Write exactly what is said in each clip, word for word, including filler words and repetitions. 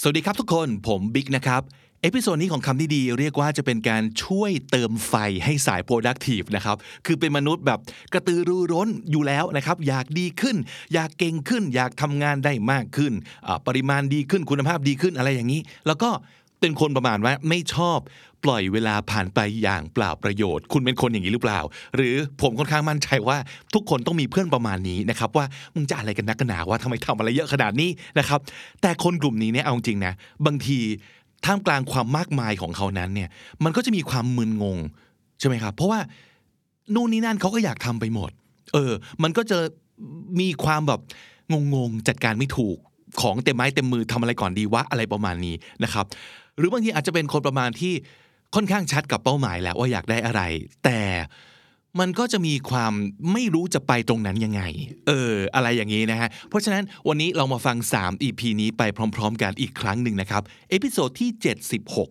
สวัสดีครับทุกคนผมบิ๊กนะครับเอพิโซดนี้ของคำที่ดีเรียกว่าจะเป็นการช่วยเติมไฟให้สาย productive นะครับคือเป็นมนุษย์แบบกระตือรือร้นอยู่แล้วนะครับอยากดีขึ้นอยากเก่งขึ้นอยากทำงานได้มากขึ้นปริมาณดีขึ้นคุณภาพดีขึ้นอะไรอย่างนี้แล้วก็เป็นคนประมาณว่าไม่ชอบปล่อยเวลาผ่านไปอย่างเปล่าประโยชน์คุณเป็นคนอย่างนี้หรือเปล่าหรือผมค่อนข้างมั่นใจว่าทุกคนต้องมีเพื่อนประมาณนี้นะครับว่ามึงจะอะไรกันนักกันหนาว่าทำไมทำอะไรเยอะขนาดนี้นะครับแต่คนกลุ่มนี้เนี่ยเอาจริงนะบางทีท่ามกลางความมากมายของเขานั้นเนี่ยมันก็จะมีความมึนงงใช่ไหมครับเพราะว่านู่นนี่นั่นเขาก็อยากทำไปหมดเออมันก็จะมีความแบบงงๆจัดการไม่ถูกของเต็มไม้เต็มมือทำอะไรก่อนดีวะอะไรประมาณนี้นะครับหรือบางทีอาจจะเป็นคนประมาณที่ค่อนข้างชัดกับเป้าหมายแล้วว่าอยากได้อะไรแต่มันก็จะมีความไม่รู้จะไปตรงนั้นยังไงเอออะไรอย่างนี้นะฮะเพราะฉะนั้นวันนี้เรามาฟังสาม อี พี นี้ไปพร้อมๆกันอีกครั้งหนึ่งนะครับเอพิโซดที่เจ็ดสิบหก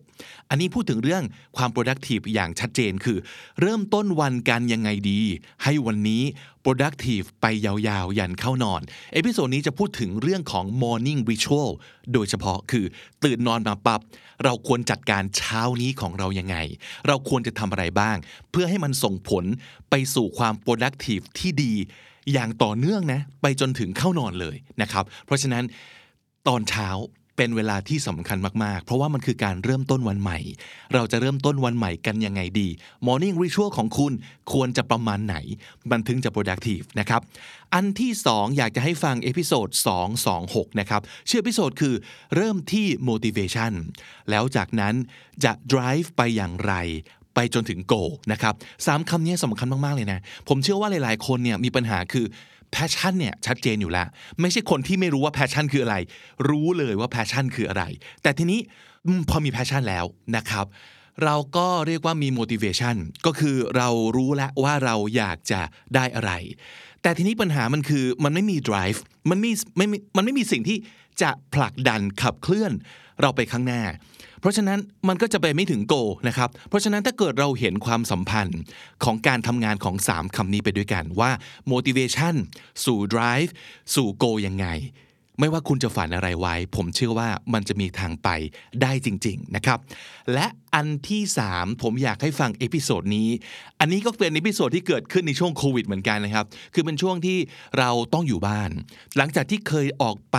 อันนี้พูดถึงเรื่องความ productive อย่างชัดเจนคือเริ่มต้นวันกันยังไงดีให้วันนี้ productive ไปยาวๆยันเข้านอนเอพิโซดนี้จะพูดถึงเรื่องของ morning ritual โดยเฉพาะคือตื่นนอนมาปั๊บเราควรจัดการเช้านี้ของเรายังไงเราควรจะทำอะไรบ้างเพื่อให้มันส่งผลไปสู่ความ productive ที่ดีอย่างต่อเนื่องนะไปจนถึงเข้านอนเลยนะครับเพราะฉะนั้นตอนเช้าเป็นเวลาที่สำคัญมากๆเพราะว่ามันคือการเริ่มต้นวันใหม่เราจะเริ่มต้นวันใหม่กันยังไงดี Morning Ritual ของคุณควรจะประมาณไหนมันถึงจะ productive นะครับอันที่สองอยากจะให้ฟังเอพิโซดสองร้อยยี่สิบหกนะครับชื่อเอพิโซดคือเริ่มที่ motivation แล้วจากนั้นจะ drive ไปอย่างไรไปจนถึง Goal นะครับสามคำนี้สำคัญมากๆเลยนะผมเชื่อว่าหลายๆคนเนี่ยมีปัญหาคือแพชชั่นเนี่ยชัดเจนอยู่แล้วไม่ใช่คนที่ไม่รู้ว่าแพชชั่นคืออะไรรู้เลยว่าแพชชั่นคืออะไรแต่ทีนี้พอมีแพชชั่นแล้วนะครับเราก็เรียกว่ามี motivation ก็คือเรารู้แล้วว่าเราอยากจะได้อะไรแต่ทีนี้ปัญหามันคือมันไม่มี drive มันไม่ไม่มันไม่มีสิ่งที่จะผลักดันขับเคลื่อนเราไปข้างหน้าเพราะฉะนั้นมันก็จะไปไม่ถึง Goal นะครับเพราะฉะนั้นถ้าเกิดเราเห็นความสัมพันธ์ของการทำงานของสามคำนี้ไปด้วยกันว่า motivation สู่ drive สู่ Goal ยังไงไม่ว่าคุณจะฝันอะไรไว้ผมเชื่อว่ามันจะมีทางไปได้จริงๆนะครับและอันที่สามผมอยากให้ฟังเอพิโซดนี้อันนี้ก็เป็นเอพิโซดที่เกิดขึ้นในช่วงโควิดเหมือนกันนะครับคือเป็นช่วงที่เราต้องอยู่บ้านหลังจากที่เคยออกไป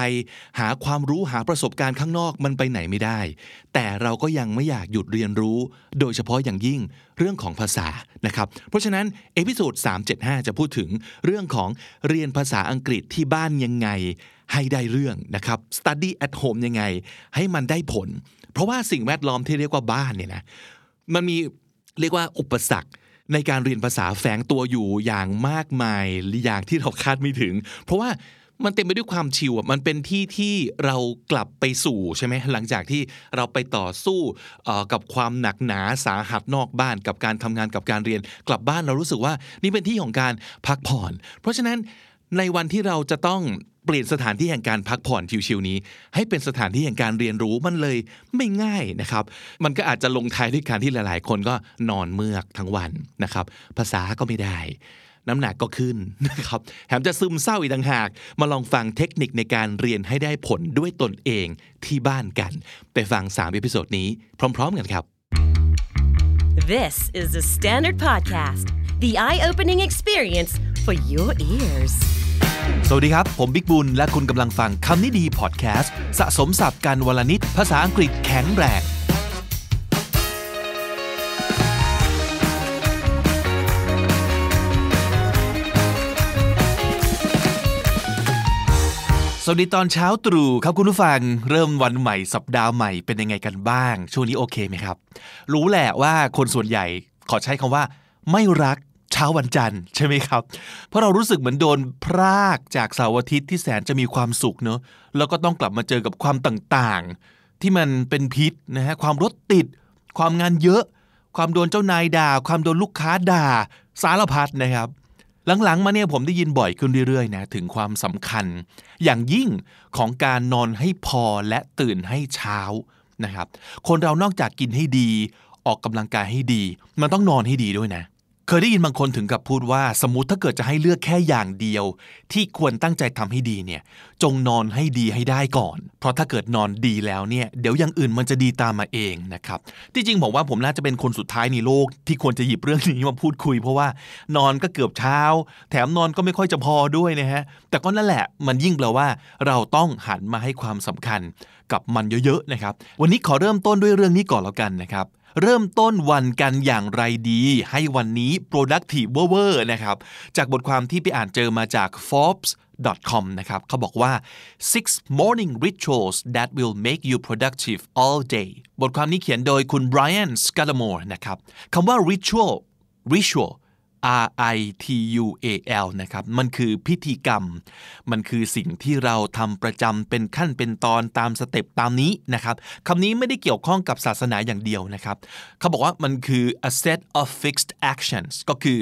หาความรู้หาประสบการณ์ข้างนอกมันไปไหนไม่ได้แต่เราก็ยังไม่อยากหยุดเรียนรู้โดยเฉพาะอย่างยิ่งเรื่องของภาษานะครับเพราะฉะนั้นเอพิโซดสามร้อยเจ็ดสิบห้าจะพูดถึงเรื่องของเรียนภาษาอังกฤษที่บ้านยังไงให้ได้เรื่องนะครับ study at home ยังไงให้มันได้ผลเพราะว่าสิ่งแวดล้อมที่เรียกว่าบ้านเนี่ยนะมันมีเรียกว่าอุปสรรคในการเรียนภาษาแฝงตัวอยู่อย่างมากมายอย่างที่เราคาดไม่ถึงเพราะว่ามันเต็มไปด้วยความชิวอ่ะมันเป็นที่ที่เรากลับไปสู่ใช่ไหมหลังจากที่เราไปต่อสู้กับความหนักหนาสาหัสนอกบ้านกับการทำงานกับการเรียนกลับบ้านเรารู้สึกว่านี่เป็นที่ของการพักผ่อนเพราะฉะนั้นในวันที่เราจะต้องเปลี่ยนสถานที่แห่งการพักผ่อนชิวๆนี้ให้เป็นสถานที่แห่งการเรียนรู้มันเลยไม่ง่ายนะครับมันก็อาจจะลงท้ายด้วยการที่หลายๆคนก็นอนเมือกทั้งวันนะครับภาษาก็ไม่ได้น้ำหนักก็ขึ้นนะครับแถมจะซึมเศร้าอีกต่างหากมาลองฟังเทคนิคในการเรียนให้ได้ผลด้วยตนเองที่บ้านกันไปฟังสามเอพิโซดนี้พร้อมๆกันครับ This is the Standard Podcast the eye-opening experience for your earsสวัสดีครับผมบิ๊กบุญและคุณกำลังฟังคำนี้ดีพอดแคสต์สะสมศัพท์การวลนิดภาษาอังกฤษแข็งแรงสวัสดีตอนเช้าตรู่ครับคุณผู้ฟังเริ่มวันใหม่สัปดาห์ใหม่เป็นยังไงกันบ้างช่วงนี้โอเคไหมครับรู้แหละว่าคนส่วนใหญ่ขอใช้คำว่าไม่รักเช้าวันจันทร์ใช่ไหมครับเพราะเรารู้สึกเหมือนโดนพรากจากเสาร์อาทิตย์ที่แสนจะมีความสุขเนอะแล้วก็ต้องกลับมาเจอกับความต่างๆที่มันเป็นพิษนะฮะความรถติดความงานเยอะความโดนเจ้านายด่าความโดนลูกค้าด่าสารพัดนะครับหลังๆมาเนี่ยผมได้ยินบ่อยขึ้นเรื่อยๆนะถึงความสำคัญอย่างยิ่งของการนอนให้พอและตื่นให้เช้านะครับคนเรานอกจากกินให้ดีออกกำลังกายให้ดีมันต้องนอนให้ดีด้วยนะ เคยได้ยินบางคนถึงกับพูดว่าสมมุติถ้าเกิดจะให้เลือกแค่อย่างเดียวที่ควรตั้งใจทำให้ดีเนี่ยจงนอนให้ดีให้ได้ก่อนเพราะถ้าเกิดนอนดีแล้วเนี่ยเดี๋ยวอย่างอื่นมันจะดีตามมาเองนะครับที่จริงบอกว่าผมน่าจะเป็นคนสุดท้ายในโลกที่ควรจะหยิบเรื่องนี้มาพูดคุยเพราะว่านอนก็เกือบเช้าแถมนอนก็ไม่ค่อยจะพอด้วยนะฮะแต่ก็นั่นแหละมันยิ่งแปลว่าเราต้องหันมาให้ความสำคัญกับมันเยอะๆนะครับวันนี้ขอเริ่มต้นด้วยเรื่องนี้ก่อนแล้วกันนะครับเริ่มต้นวันกันอย่างไรดีให้วันนี้ productive เว่อร์นะครับจากบทความที่ไปอ่านเจอมาจาก Forbes ดอท คอม นะครับเขาบอกว่าsix morning rituals that will make you productive all day บทความนี้เขียนโดยคุณ Brian Scudamore นะครับคำว่า ritual ritual R I T U A L นะครับมันคือพิธีกรรมมันคือสิ่งที่เราทำประจำเป็นขั้นเป็นตอนตามสเต็ปตามนี้นะครับคำนี้ไม่ได้เกี่ยวข้องกับศาสนาอย่างเดียวนะครับเขาบอกว่ามันคือ a set of fixed actions ก็คือ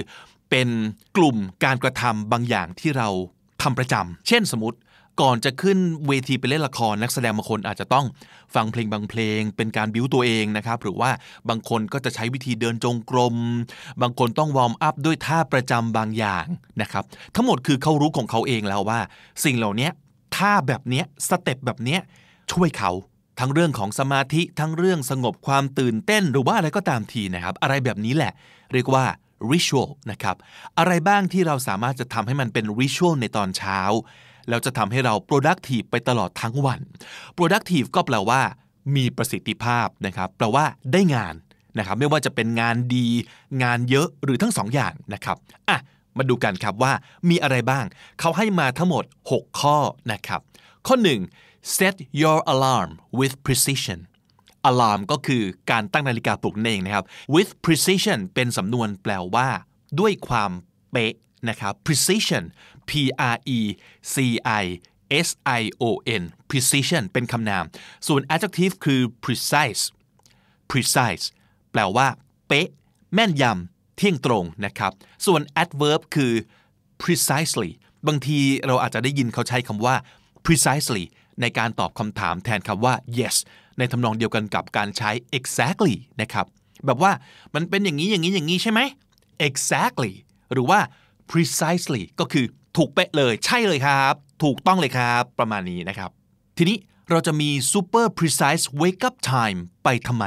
เป็นกลุ่มการกระทำบางอย่างที่เราทำประจำเช่นสมมติก่อนจะขึ้นเวทีไปเล่นละครนักแสดงบางคนอาจจะต้องฟังเพลงบางเพลงเป็นการบิ้วตัวเองนะครับหรือว่าบางคนก็จะใช้วิธีเดินจงกรมบางคนต้องวอร์มอัพด้วยท่าประจำบางอย่างนะครับทั้งหมดคือเขารู้ของเขาเองแล้วว่าสิ่งเหล่านี้ท่าแบบนี้สเต็ปแบบนี้ช่วยเขาทั้งเรื่องของสมาธิทั้งเรื่องสงบความตื่นเต้นหรือว่าอะไรก็ตามทีนะครับอะไรแบบนี้แหละเรียกว่าritual นะครับอะไรบ้างที่เราสามารถจะทำให้มันเป็น ritual ในตอนเช้าแล้วจะทำให้เรา productive ไปตลอดทั้งวัน productive ก็แปลว่ามีประสิทธิภาพนะครับแปลว่าได้งานนะครับไม่ว่าจะเป็นงานดีงานเยอะหรือทั้งสองอย่างนะครับอ่ะมาดูกันครับว่ามีอะไรบ้างเขาให้มาทั้งหมดหกข้อนะครับข้อหนึ่ง set your alarm with precision alarm ก็คือการตั้งนาฬิกาปลุกนั่นเองนะครับ with precision เป็นสำนวนแปลว่าด้วยความเป๊ะนะครับ precision p r e c i s i o n precision เป็นคำนามส่วน adjective คือ precise precise แปลว่าเป๊ะแม่นยำเที่ยงตรงนะครับส่วน adverb คือ precisely บางทีเราอาจจะได้ยินเขาใช้คำว่า precisely ในการตอบคำถามแทนคำว่า yesในทำนองเดียวกันกับการใช้ exactly นะครับแบบว่ามันเป็นอย่างนี้อย่างนี้อย่างนี้ใช่ไหม exactly หรือว่า precisely ก็คือถูกเป๊ะเลยใช่เลยครับถูกต้องเลยครับประมาณนี้นะครับทีนี้เราจะมี super precise wake up time ไปทำไม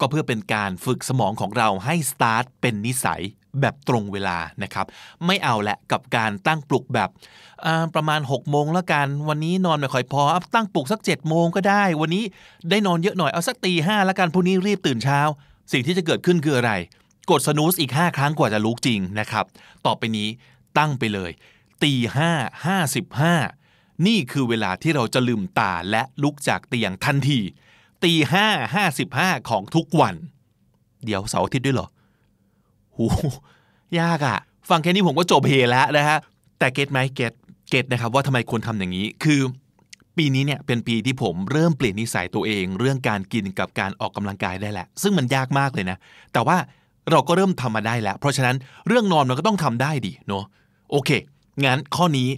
ก็เพื่อเป็นการฝึกสมองของเราให้ start เป็นนิสัยแบบตรงเวลานะครับไม่เอาละกับการตั้งปลุกแบบประมาณหกโมงแล้วกันวันนี้นอนไม่ค่อยพอตั้งปลุกสักเจ็ดโมงก็ได้วันนี้ได้นอนเยอะหน่อยเอาสักตีห้าแล้วกันพรุ่งนี้รีบตื่นเช้าสิ่งที่จะเกิดขึ้นคืออะไรกดสนูซอีกห้าครั้งกว่าจะลุกจริงนะครับต่อไปนี้ตั้งไปเลยตีห้าห้าสิบห้านี่คือเวลาที่เราจะลืมตาและลุกจากเตียงทันทีตีห้าห้าสิบห้าของทุกวันเดี๋ยวเสาร์อาทิตย์ด้วยเหรอหูยากอะฟังแค่นี้ผมก็จบเพลแล้วนะฮะแต่เก็ตไหมเก็ตเก็ตนะครับว่าทำไมควรทำอย่างนี้คือปีนี้เนี่ยเป็นปีที่ผมเริ่มเปลี่ยนนิสัยตัวเองเรื่องการกินกับการออกกำลังกายได้แหละซึ่งมันยากมากเลยนะแต่ว่าเราก็เริ่มทำมาได้แล้วเพราะฉะนั้นเรื่องนอนมันก็ต้องทำได้ดิเนาะโอเคงั้นข้อนี้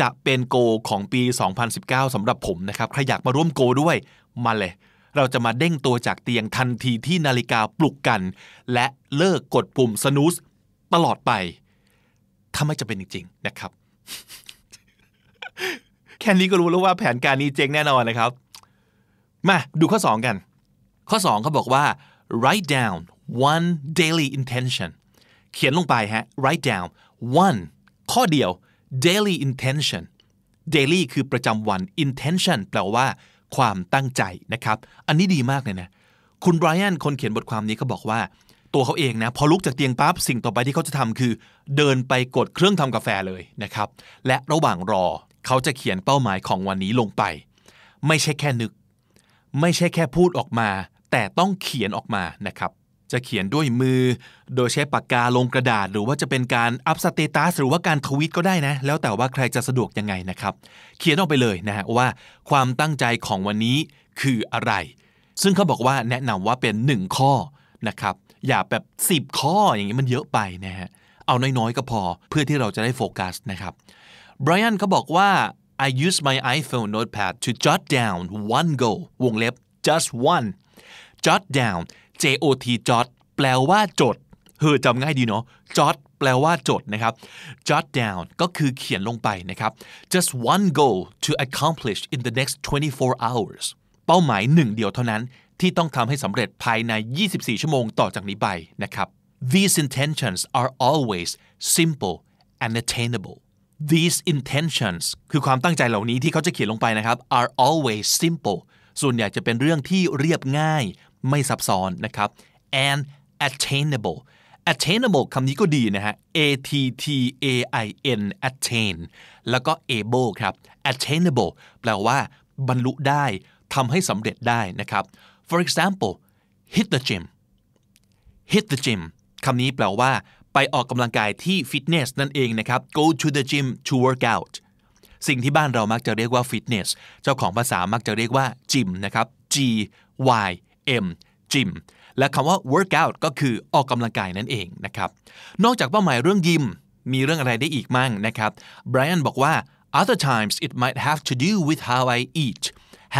จะเป็นโกของปีสองพันสิบเก้าสำหรับผมนะครับใครอยากมาร่วมโกด้วยมาเลยเราจะมาเด้งตัวจากเตียงทันทีที่นาฬิกาปลุกกันและเลิกกดปุ่ม snooze ตลอดไปถ้าไม่จะเป็นจริงๆนะครับ แค่นี้ก็รู้แล้วว่าแผนการนี้เจ๊งแน่นอนนะครับมาดูข้อสองกันข้อสองเขาบอกว่า write down one daily intention เขียนลงไปฮะ write down one ข้อเดียว daily intention daily คือประจำวัน intention แปลว่าความตั้งใจนะครับอันนี้ดีมากเลยนะคุณไบรอันคนเขียนบทความนี้เขาบอกว่าตัวเขาเองนะพอลุกจากเตียงปั๊บสิ่งต่อไปที่เขาจะทำคือเดินไปกดเครื่องทำกาแฟเลยนะครับและระหว่างรอเขาจะเขียนเป้าหมายของวันนี้ลงไปไม่ใช่แค่นึกไม่ใช่แค่พูดออกมาแต่ต้องเขียนออกมานะครับจะเขียนด้วยมือโดยใช้ปากกาลงกระดาษหรือว่าจะเป็นการอัพสเตตัสหรือว่าการทวีตก็ได้นะแล้วแต่ว่าใครจะสะดวกยังไงนะครับเขียนออกไปเลยนะฮะว่าความตั้งใจของวันนี้คืออะไรซึ่งเขาบอกว่าแนะนำว่าเป็นหนึ่งข้อนะครับอย่าแบบสิบข้ออย่างนี้มันเยอะไปนะฮะเอาน้อยๆก็พอเพื่อที่เราจะได้โฟกัสนะครับ Brian เขาบอกว่า I use my iPhone notepad to jot down one goal วงเล็บ just one jot down jot jot แปลว่าจด เฮ้อจำง่ายดีเนาะ jot แปลว่าจดนะครับ jot down ก็คือเขียนลงไปนะครับ just one goal to accomplish in the next twenty-four hours เป้าหมายหนึ่งเดียวเท่านั้นที่ต้องทำให้สำเร็จภายในยี่สิบสี่ชั่วโมงต่อจากนี้ไปนะครับ These intentions are always simple and attainable These intentions คือความตั้งใจเหล่านี้ที่เขาจะเขียนลงไปนะครับ are always simple ส่วนใหญ่จะเป็นเรื่องที่เรียบง่ายไม่ซับซ้อนนะครับ and attainable attainable คำนี้ก็ดีนะฮะ a t t a i n attain แล้วก็ able ครับ attainable แปลว่าบรรลุได้ทำให้สำเร็จได้นะครับ for example hit the gym hit the gym คำนี้แปลว่าไปออกกำลังกายที่ฟิตเนสนั่นเองนะครับ go to the gym to work out สิ่งที่บ้านเรามักจะเรียกว่าฟิตเนสเจ้าของภาษามักจะเรียกว่าจิมนะครับ g y m gym และคำว่า work out ก็คือออกกำลังกายนั่นเองนะครับนอกจากเป้าหมายเรื่องยิมมีเรื่องอะไรได้อีกมั่งนะครับ Brian บอกว่า other times it might have to do with how I eat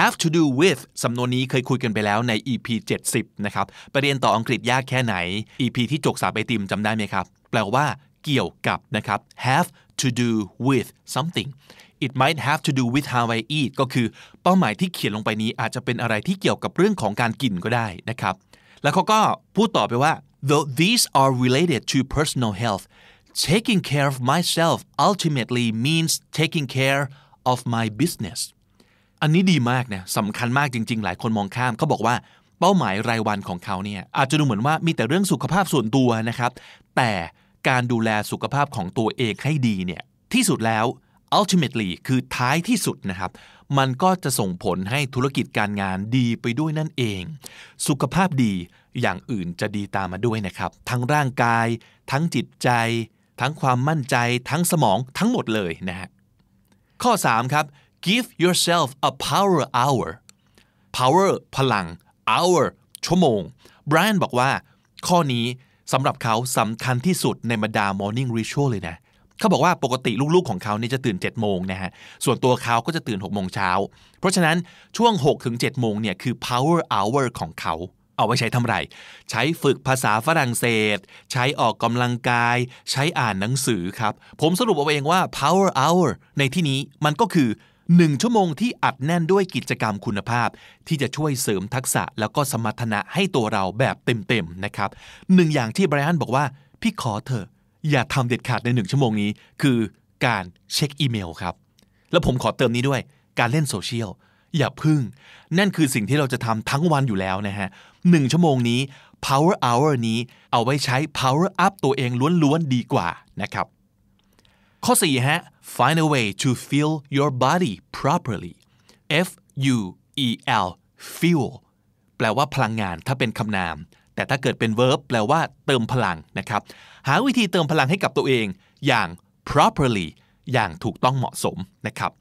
have to do with สำนวนนี้เคยคุยกันไปแล้วใน E P seventyนะครับไปเรียนต่ออังกฤษยากแค่ไหน E P ที่จกสาบไอติมจำได้ไหมครับแปลว่าเกี่ยวกับนะครับ have to do with something it might have to do with how I eat ก็คือเป้าหมายที่เขียนลงไปนี้อาจจะเป็นอะไรที่เกี่ยวกับเรื่องของการกินก็ได้นะครับแล้วเขาก็พูดต่อไปว่า though these are related to personal health taking care of myself ultimately means taking care of my businessอันนี้ดีมากนะสำคัญมากจริงๆหลายคนมองข้ามเขาบอกว่าเป้าหมายรายวันของเขาเนี่ยอาจจะดูเหมือนว่ามีแต่เรื่องสุขภาพส่วนตัวนะครับแต่การดูแลสุขภาพของตัวเองให้ดีเนี่ยที่สุดแล้ว ultimately คือท้ายที่สุดนะครับมันก็จะส่งผลให้ธุรกิจการงานดีไปด้วยนั่นเองสุขภาพดีอย่างอื่นจะดีตามมาด้วยนะครับทั้งร่างกายทั้งจิตใจทั้งความมั่นใจทั้งสมองทั้งหมดเลยนะฮะข้อสามครับGive yourself a power hour power พลัง hour ชั่วโมง Brian บอกว่าข้อนี้สำหรับเขาสำคัญที่สุดในบรรดา morning ritual เลยนะเขาบอกว่าปกติลูกๆของเขาเนี่ยจะตื่นเจ็ดโมงนะฮะส่วนตัวเขาก็จะตื่นหกโมงเช้าเพราะฉะนั้นช่วงหกถึงเจ็ดโมงเนี่ยคือ power hour ของเขาเอาไว้ใช้ทำไรใช้ฝึกภาษาฝรั่งเศสใช้ออกกำลังกายใช้อ่านหนังสือครับผมสรุปเอาเองว่า power hour ในที่นี้มันก็คือหนึ่งชั่วโมงที่อัดแน่นด้วยกิจกรรมคุณภาพที่จะช่วยเสริมทักษะแล้วก็สมรรถนะให้ตัวเราแบบเต็มๆนะครับหนึ่งอย่างที่ไบรอันบอกว่าพี่ขอเถอะอย่าทำเด็ดขาดในหนึ่งชั่วโมงนี้คือการเช็คอีเมลครับแล้วผมขอเติมนี้ด้วยการเล่นโซเชียลอย่าพึ่งนั่นคือสิ่งที่เราจะทำทั้งวันอยู่แล้วนะฮะหนึ่งชั่วโมงนี้ power hour นี้เอาไว้ใช้ power up ตัวเองล้วนๆดีกว่านะครับข้อสี่ฮะ find a way to fuel your body properly F U E L fuel แปลว่าพลังงานถ้าเป็นคำนามแต่ถ้าเกิดเป็น verb แปลว่าเติมพลังนะครับหาวิธีเติมพลังให้กับตัวเองอย่าง properly อย่างถูกต้องเหมาะสมนะครับ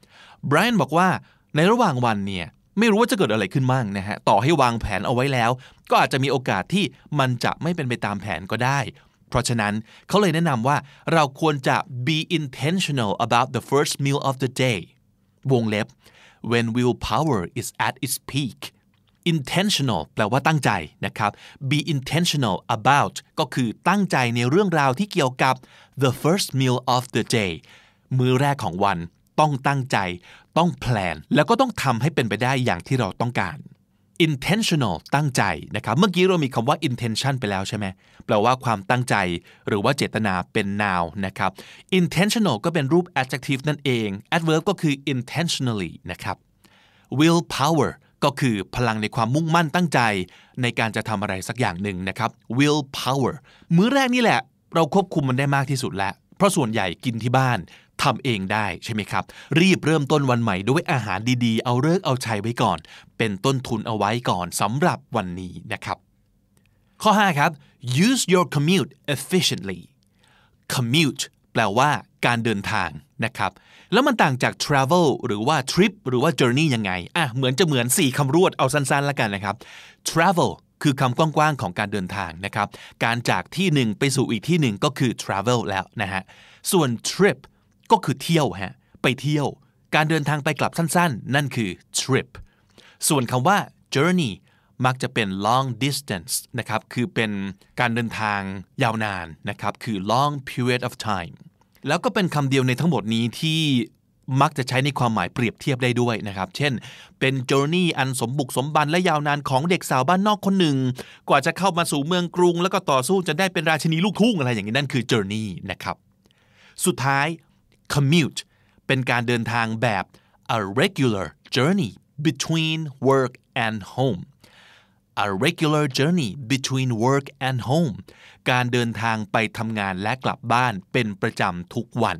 Brian บอกว่าในระหว่างวันเนี่ยไม่รู้ว่าจะเกิดอะไรขึ้นบ้างนะฮะต่อให้วางแผนเอาไว้แล้วก็อาจจะมีโอกาสที่มันจะไม่เป็นไปตามแผนก็ได้เพราะฉะนั้นเขาเลยแนะนำว่าเราควรจะ be intentional about the first meal of the day วงเล็บ when willpower is at its peak intentional แปลว่าตั้งใจนะครับ be intentional about ก็คือตั้งใจในเรื่องราวที่เกี่ยวกับ the first meal of the day มื้อแรกของวันต้องตั้งใจต้องแพลนแล้วก็ต้องทำให้เป็นไปได้อย่างที่เราต้องการintentional ตั้งใจนะครับเมื่อกี้เรามีคำว่า intention ไปแล้วใช่ไหมแปลว่าความตั้งใจหรือว่าเจตนาเป็น noun นะครับ intentional ก็เป็นรูป adjective นั่นเอง adverb ก็คือ intentionally นะครับ willpower ก็คือพลังในความมุ่งมั่นตั้งใจในการจะทำอะไรสักอย่างหนึ่งนะครับ willpower มื้อแรกนี่แหละเราควบคุมมันได้มากที่สุดแล้วเพราะส่วนใหญ่กินที่บ้านทำเองได้ใช่ไหมครับรีบเริ่มต้นวันใหม่ด้วยอาหารดีๆเอาเลิกเอาชัยไว้ก่อนเป็นต้นทุนเอาไว้ก่อนสำหรับวันนี้นะครับข้อห้าครับ use your commute efficiently commute แปลว่าการเดินทางนะครับแล้วมันต่างจาก travel หรือว่า trip หรือว่า journey ยังไงอ่ะเหมือนจะเหมือนสี่คำรวดเอาสั้นๆแล้วกันนะครับ travel คือคำกว้างๆของการเดินทางนะครับการจากที่หนึ่งไปสู่อีกที่หนึ่งก็คือ travel แล้วนะฮะส่วน tripก็คือเที่ยวฮะไปเที่ยวการเดินทางไปกลับสั้นๆนั่นคือ trip ส่วนคำว่า journey มักจะเป็น long distance นะครับคือเป็นการเดินทางยาวนานนะครับคือ long period of time แล้วก็เป็นคำเดียวในทั้งหมดนี้ที่มักจะใช้ในความหมายเปรียบเทียบได้ด้วยนะครับเช่นเป็น journey อันสมบุกสมบันและยาวนานของเด็กสาวบ้านนอกคนหนึ่งกว่าจะเข้ามาสู่เมืองกรุงแล้วก็ต่อสู้จะได้เป็นราชินีลูกทุ่งอะไรอย่างนี้นั่นคือ journey นะครับสุดท้าย commute เป็นการเดินทางแบบ a regular journey between work and home a regular journey between work and home การเดินทางไปทำงานและกลับบ้านเป็นประจำทุกวัน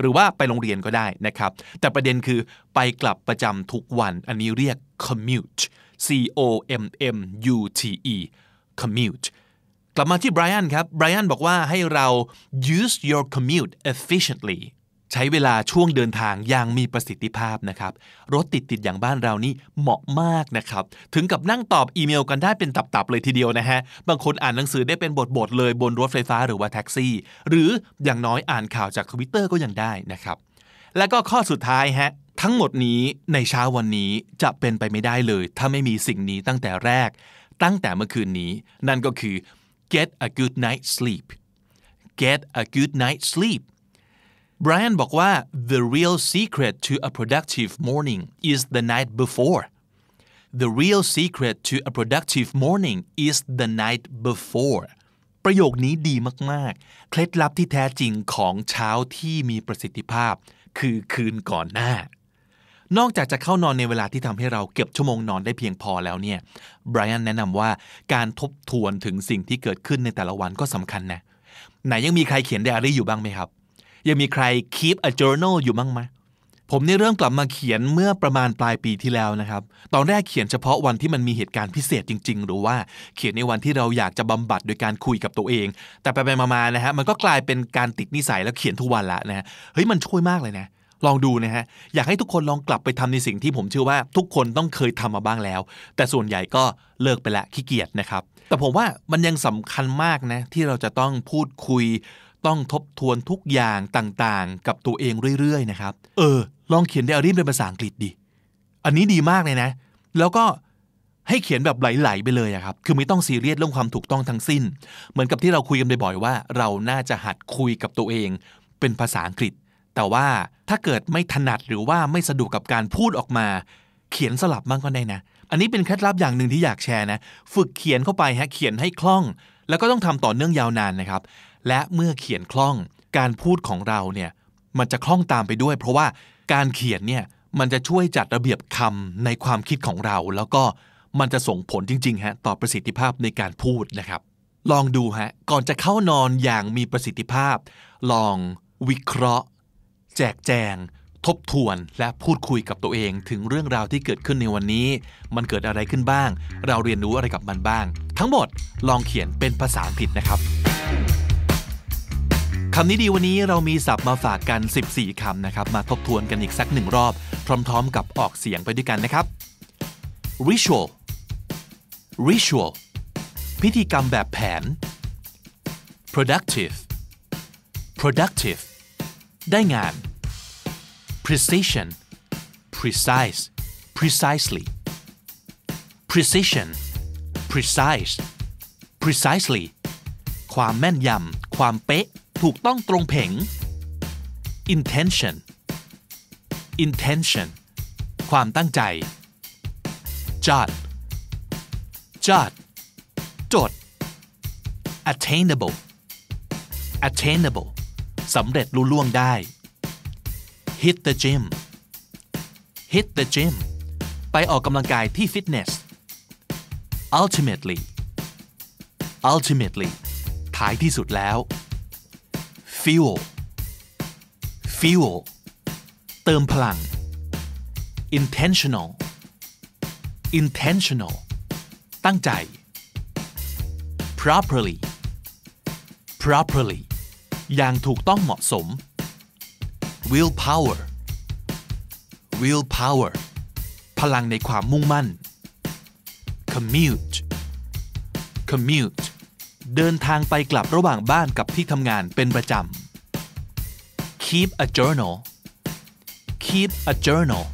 หรือว่าไปโรงเรียนก็ได้นะครับแต่ประเด็นคือไปกลับประจำทุกวันอันนี้เรียก commute c o m m u t e commute กลับมาที่ Brian ครับ Brian บอกว่าให้เรา use your commute efficiently ใช้เวลาช่วงเดินทางอย่างมีประสิทธิภาพนะครับรถติดติดอย่างบ้านเรานี่เหมาะมากนะครับถึงกับนั่งตอบอีเมลกันได้เป็นตับๆเลยทีเดียวนะฮะบางคนอ่านหนังสือได้เป็นบทๆเลยบนรถไฟฟ้าหรือว่าแท็กซี่หรืออย่างน้อยอ่านข่าวจาก Twitter ก็ยังได้นะครับและก็ข้อสุดท้ายฮะทั้งหมดนี้ในเช้าวันนี้จะเป็นไปไม่ได้เลยถ้าไม่มีสิ่งนี้ตั้งแต่แรกตั้งแต่เมื่อคืนนี้นั่นก็คือ get a good night sleep get a good night sleep Brian บอกว่า the real secret to a productive morning is the night before the real secret to a productive morning is the night before ประโยคนี้ดีมากๆเคล็ดลับที่แท้จริงของเช้าที่มีประสิทธิภาพคือคืนก่อนหน้านอกจากจะเข้านอนในเวลาที่ทำให้เราเก็บชั่วโมงนอนได้เพียงพอแล้วเนี่ย Brian แนะนำว่าการทบทวนถึงสิ่งที่เกิดขึ้นในแต่ละวันก็สำคัญนะไหนยังมีใครเขียนไดอารี่อยู่บ้างไหมครับยังมีใคร keep a journal อยู่บ้างไหมผมนี่เริ่มกลับมาเขียนเมื่อประมาณปลายปีที่แล้วนะครับตอนแรกเขียนเฉพาะวันที่มันมีเหตุการณ์พิเศษจริงๆหรือว่าเขียนในวันที่เราอยากจะบำบัดโดยการคุยกับตัวเองแต่ไปๆมาๆนะฮะมันก็กลายเป็นการติดนิสัยแล้วเขียนทุกวันละนะเฮ้ยมันช่วยมากเลยนะลองดูนะฮะอยากให้ทุกคนลองกลับไปทำในสิ่งที่ผมเชื่อว่าทุกคนต้องเคยทำมาบ้างแล้วแต่ส่วนใหญ่ก็เลิกไปละขี้เกียจนะครับแต่ผมว่ามันยังสำคัญมากนะที่เราจะต้องพูดคุยต้องทบทวนทุกอย่างต่างๆกับตัวเองเรื่อยๆนะครับเออลองเขียนไดอารี่เป็นภาษาอังกฤษดิอันนี้ดีมากเลยนะแล้วก็ให้เขียนแบบไหลๆไปเลยครับคือไม่ต้องซีเรียสเรื่องความถูกต้องทั้งสิ้นเหมือนกับที่เราคุยกันบ่อยๆว่าเราน่าจะหัดคุยกับตัวเองเป็นภาษาอังกฤษแต่ว่าถ้าเกิดไม่ถนัดหรือว่าไม่สะดวกกับการพูดออกมาเขียนสลับบ้างก็ได้นะอันนี้เป็นเคล็ดลับอย่างหนึ่งที่อยากแชร์นะฝึกเขียนเข้าไปฮะเขียนให้คล่องแล้วก็ต้องทำต่อเนื่องยาวนานนะครับและเมื่อเขียนคล่องการพูดของเราเนี่ยมันจะคล่องตามไปด้วยเพราะว่าการเขียนเนี่ยมันจะช่วยจัดระเบียบคำในความคิดของเราแล้วก็มันจะส่งผลจริงๆฮะต่อประสิทธิภาพในการพูดนะครับลองดูฮะก่อนจะเข้านอนอย่างมีประสิทธิภาพลองวิเคราะห์แจกแจงทบทวนและพูดคุยกับตัวเองถึงเรื่องราวที่เกิดขึ้นในวันนี้มันเกิดอะไรขึ้นบ้างเราเรียนรู้อะไรกับมันบ้างทั้งหมดลองเขียนเป็นภาษาอังกฤษนะครับคำนี้ดีวันนี้เรามีศัพท์มาฝากกันสิบสี่คำนะครับมาทบทวนกันอีกสักหนึ่งรอบพร้อมๆกับออกเสียงไปด้วยกันนะครับ ritual ritual พิธีกรรมแบบแผน productive productive ได้งาน precision precise precisely precision precise precisely ความแม่นยำความเป๊ะถูกต้องตรงเพ่ง intention intention ความตั้งใจ jot jot จด attainable attainable สำเร็จลุล่วงได้ hit the gym hit the gym ไปออกกำลังกายที่ฟิตเนส ultimately ultimately ท้ายที่สุดแล้ว fuel fuel เติมพลัง intentional intentional ตั้งใจ properly properly อย่างถูกต้องเหมาะสม willpower willpower พลังในความมุ่งมั่น commute commuteเดินทางไปกลับระหว่างบ้านกับที่ทำงานเป็นประจำ keep a journal keep a journal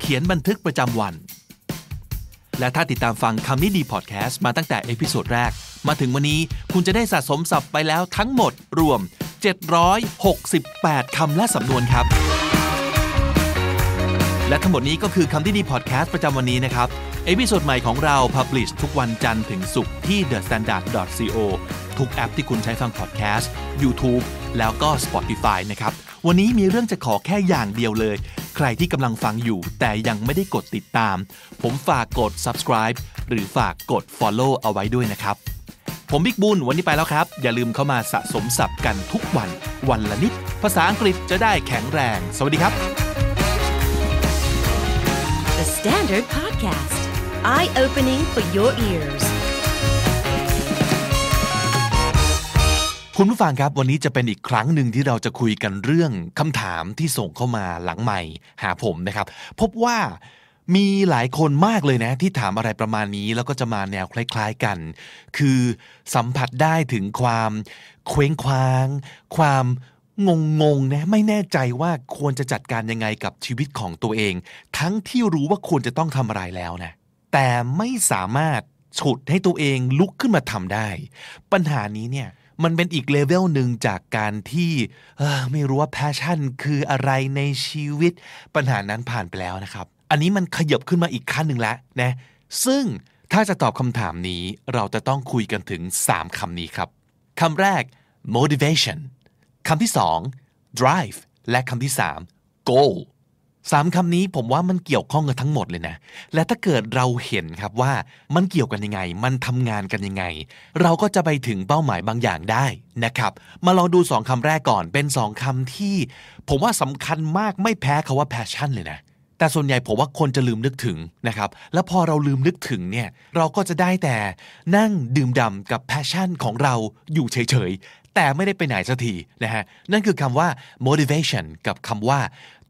เขียนบันทึกประจำวัน และถ้าติดตามฟังคำนี้ดีพอดแคสต์มาตั้งแต่เอพิโซดแรกมาถึงวันนี้คุณจะได้สะสมศัพท์ไปแล้วทั้งหมดรวมเจ็ดร้อยหกสิบแปดคำและสำนวนครับและทั้งหมดนี้ก็คือคำนี้ดีพอดแคสต์ประจำวันนี้นะครับเอพิโซดใหม่ของเราพับลิชทุกวันจันทร์ถึงศุกร์ที่ เดอะสแตนดาร์ด ดอท ซี โอ ทุกแอปที่คุณใช้ฟังพอดแคสต์ YouTube แล้วก็ Spotify นะครับวันนี้มีเรื่องจะขอแค่อย่างเดียวเลยใครที่กำลังฟังอยู่แต่ยังไม่ได้กดติดตามผมฝากกด subscribe หรือฝากกด follow เอาไว้ด้วยนะครับผมบิ๊กบุญวันนี้ไปแล้วครับอย่าลืมเข้ามาสะสมศัพท์กันทุกวันวันละนิดภาษาอังกฤษจะได้แข็งแรงสวัสดีครับ The Standard Podcast Eye Opening for Your Earsคุณผู้ฟังครับวันนี้จะเป็นอีกครั้งหนึ่งที่เราจะคุยกันเรื่องคำถามที่ส่งเข้ามาหลังไมค์หาผมนะครับพบว่ามีหลายคนมากเลยนะที่ถามอะไรประมาณนี้แล้วก็จะมาแนวคล้ายๆกันคือสัมผัสได้ถึงความเคว้งคว้างความงงๆนะไม่แน่ใจว่าควรจะจัดการยังไงกับชีวิตของตัวเองทั้งที่รู้ว่าควรจะต้องทำอะไรแล้วนะแต่ไม่สามารถฉุดให้ตัวเองลุกขึ้นมาทำได้ปัญหานี้เนี่ยมันเป็นอีกเลเวลหนึ่งจากการที่ไม่รู้ว่าแพชชั่นคืออะไรในชีวิตปัญหานั้นผ่านไปแล้วนะครับอันนี้มันขยับขึ้นมาอีกขั้นหนึ่งแล้วนะซึ่งถ้าจะตอบคำถามนี้เราจะต้องคุยกันถึงสามคำนี้ครับคำแรก motivation คำที่สอง drive และคำที่สาม goal สามคำนี้ผมว่ามันเกี่ยวข้องกันทั้งหมดเลยนะและถ้าเกิดเราเห็นครับว่ามันเกี่ยวกันยังไงมันทำงานกันยังไงเราก็จะไปถึงเป้าหมายบางอย่างได้นะครับมาลองดูสองคำแรกก่อนเป็นสองคำที่ผมว่าสำคัญมากไม่แพ้คำว่า passion เลยนะแต่ส่วนใหญ่ผมว่าคนจะลืมนึกถึงนะครับแล้วพอเราลืมนึกถึงเนี่ยเราก็จะได้แต่นั่งดื่มด่ำกับแพชชั่นของเราอยู่เฉยๆแต่ไม่ได้ไปไหนสักทีนะฮะนั่นคือคำว่า motivation กับคำว่า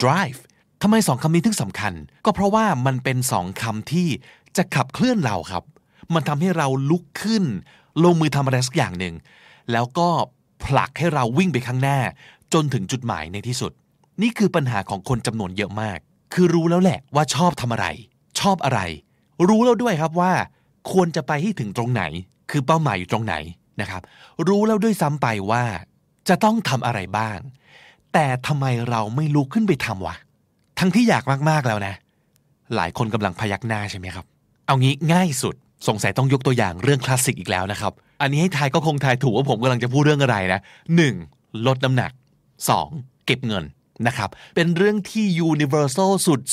drive ทำไมสองคำนี้ถึงสำคัญก็เพราะว่ามันเป็นสองคำที่จะขับเคลื่อนเราครับมันทำให้เราลุกขึ้นลงมือทำอะไรสักอย่างหนึ่งแล้วก็ผลักให้เราวิ่งไปข้างหน้าจนถึงจุดหมายในที่สุดนี่คือปัญหาของคนจำนวนเยอะมากคือรู้แล้วแหละว่าชอบทำอะไรชอบอะไรรู้แล้วด้วยครับว่าควรจะไปให้ถึงตรงไหนคือเป้าหมายอยู่ตรงไหนนะครับรู้แล้วด้วยซ้ำไปว่าจะต้องทำอะไรบ้างแต่ทำไมเราไม่ลุกขึ้นไปทำวะทั้งที่อยากมากๆแล้วนะหลายคนกำลังพยักหน้าใช่ไหมครับเอางี้ง่ายสุดสงสัยต้องยกตัวอย่างเรื่องคลาสสิกอีกแล้วนะครับอันนี้ให้ทายก็คงทายถูกว่าผมกำลังจะพูดเรื่องอะไรนะหนึ่งลดน้ำหนักสองเก็บเงินนะครับเป็นเรื่องที่ universal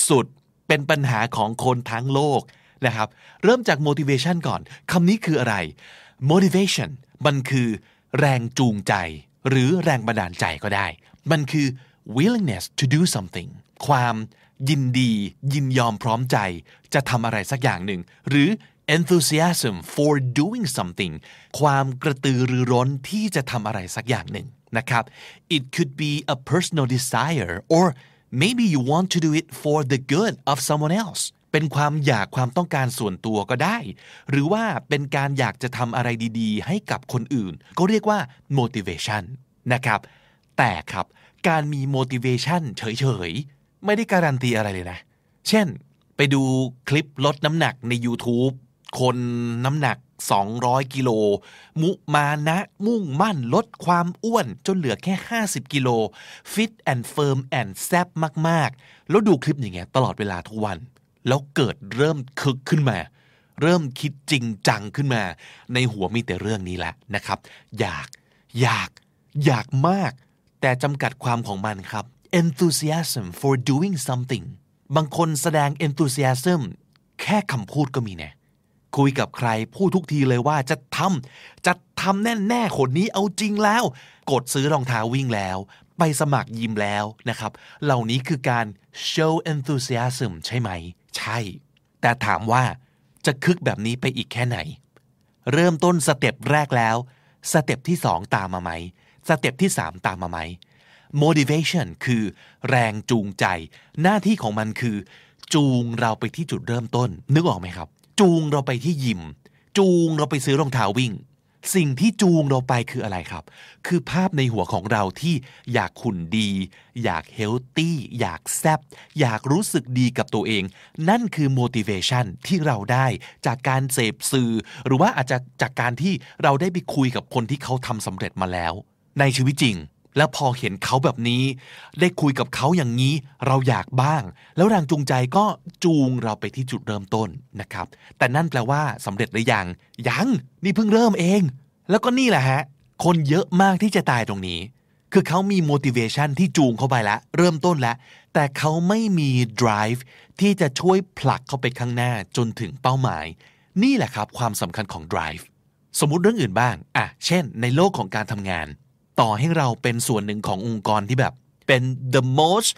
สุดๆเป็นปัญหาของคนทั้งโลกนะครับเริ่มจาก motivation ก่อนคำนี้คืออะไร motivation มันคือแรงจูงใจหรือแรงบันดาลใจก็ได้มันคือ willingness to do something ความยินดียินยอมพร้อมใจจะทำอะไรสักอย่างหนึ่งหรือ enthusiasm for doing something ความกระตือรือร้นที่จะทำอะไรสักอย่างหนึ่งนะครับ It could be a personal desire or maybe you want to do it for the good of someone else เป็นความอยากความต้องการส่วนตัวก็ได้หรือว่าเป็นการอยากจะทำอะไรดีๆให้กับคนอื่นก็เรียกว่า motivation นะครับแต่ครับการมี motivation เฉยๆไม่ได้การันตีอะไรเลยนะเช่นไปดูคลิปลดน้ำหนักใน YouTube คนน้ำหนักสองร้อยกิโลมุมานะมุ่งมั่นลดความอ้วนจนเหลือแค่ห้าสิบกิโลฟิตแอนด์เฟิร์มแอนด์แซ่บมากๆแล้วดูคลิปอย่างเงี้ยตลอดเวลาทุกวันแล้วเกิดเริ่มคึกขึ้นมาเริ่มคิดจริงจังขึ้นมาในหัวมีแต่เรื่องนี้แหละนะครับอยากอยากอยากมากแต่จำกัดความของมันครับ enthusiasm for doing something บางคนแสดง enthusiasm แค่คำพูดก็มีนะคุยกับใครพูดทุกทีเลยว่าจะทำจะทำแน่ๆคนนี้เอาจริงแล้วกดซื้อรองเท้าวิ่งแล้วไปสมัครยิมแล้วนะครับเหล่านี้คือการ show enthusiasm ใช่ไหมใช่แต่ถามว่าจะคึกแบบนี้ไปอีกแค่ไหนเริ่มต้นสเต็ปแรกแล้วสเต็ปที่สองตามมาไหมสเต็ปที่สามตามมาไหม motivation คือแรงจูงใจหน้าที่ของมันคือจูงเราไปที่จุดเริ่มต้นนึกออกไหมครับจูงเราไปที่ยิมจูงเราไปซื้อรองเท้าวิ่ง สิ่งที่จูงเราไปคืออะไรครับคือภาพในหัวของเราที่อยากหุ่นดีอยากเฮลตี้อยากแซ่บอยากรู้สึกดีกับตัวเองนั่นคือ motivation ที่เราได้จากการเสพสื่อหรือว่าอาจจะจากการที่เราได้ไปคุยกับคนที่เขาทำสำเร็จมาแล้วในชีวิตจริงแล้วพอเห็นเขาแบบนี้ได้คุยกับเขาอย่างนี้เราอยากบ้างแล้วแรงจูงใจก็จูงเราไปที่จุดเริ่มต้นนะครับแต่นั่นแปลว่าสำเร็จหรือยังยังนี่เพิ่งเริ่มเองแล้วก็นี่แหละฮะคนเยอะมากที่จะตายตรงนี้คือเขามี motivation ที่จูงเข้าไปแล้วเริ่มต้นแล้วแต่เขาไม่มี drive ที่จะช่วยผลักเข้าไปข้างหน้าจนถึงเป้าหมายนี่แหละครับความสำคัญของ drive สมมุติเรื่องอื่นบ้างอ่ะเช่นในโลกของการทำงานต่อให้เราเป็นส่วนหนึ่งขององค์กรที่แบบเป็น the most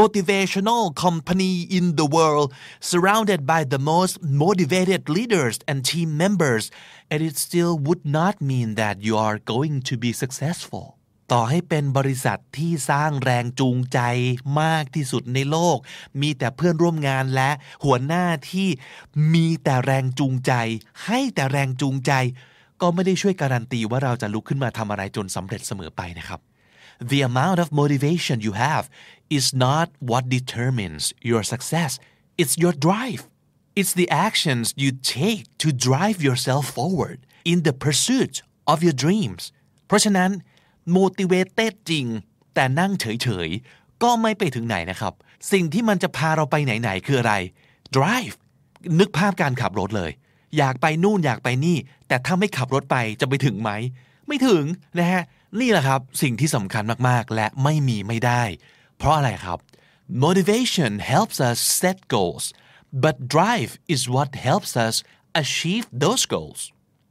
motivational company in the world surrounded by the most motivated leaders and team members and it still would not mean that you are going to be successful ต่อให้เป็นบริษัทที่สร้างแรงจูงใจมากที่สุดในโลกมีแต่เพื่อนร่วมงานและหัวหน้าที่มีแต่แรงจูงใจให้แต่แรงจูงใจก็ไม่ได้ช่วยการันตีว่าเราจะลุกขึ้นมาทำอะไรจนสำเร็จเสมอไปนะครับ The amount of motivation you have is not what determines your success. It's your drive. It's the actions you take to drive yourself forward in the pursuit of your dreams. เพราะฉะนั้น motivated จริงแต่นั่งเฉยๆก็ไม่ไปถึงไหนนะครับสิ่งที่มันจะพาเราไปไหนๆคืออะไร drive นึกภาพการขับรถเลยอยากไปนู่นอยากไปนี่แต่ถ้าไม่ขับรถไปจะไปถึงไหมไม่ถึงนะฮะนี่แหละครับสิ่งที่สำคัญมากๆและไม่มีไม่ได้เพราะอะไรครับ motivation helps us set goals but drive is what helps us achieve those goals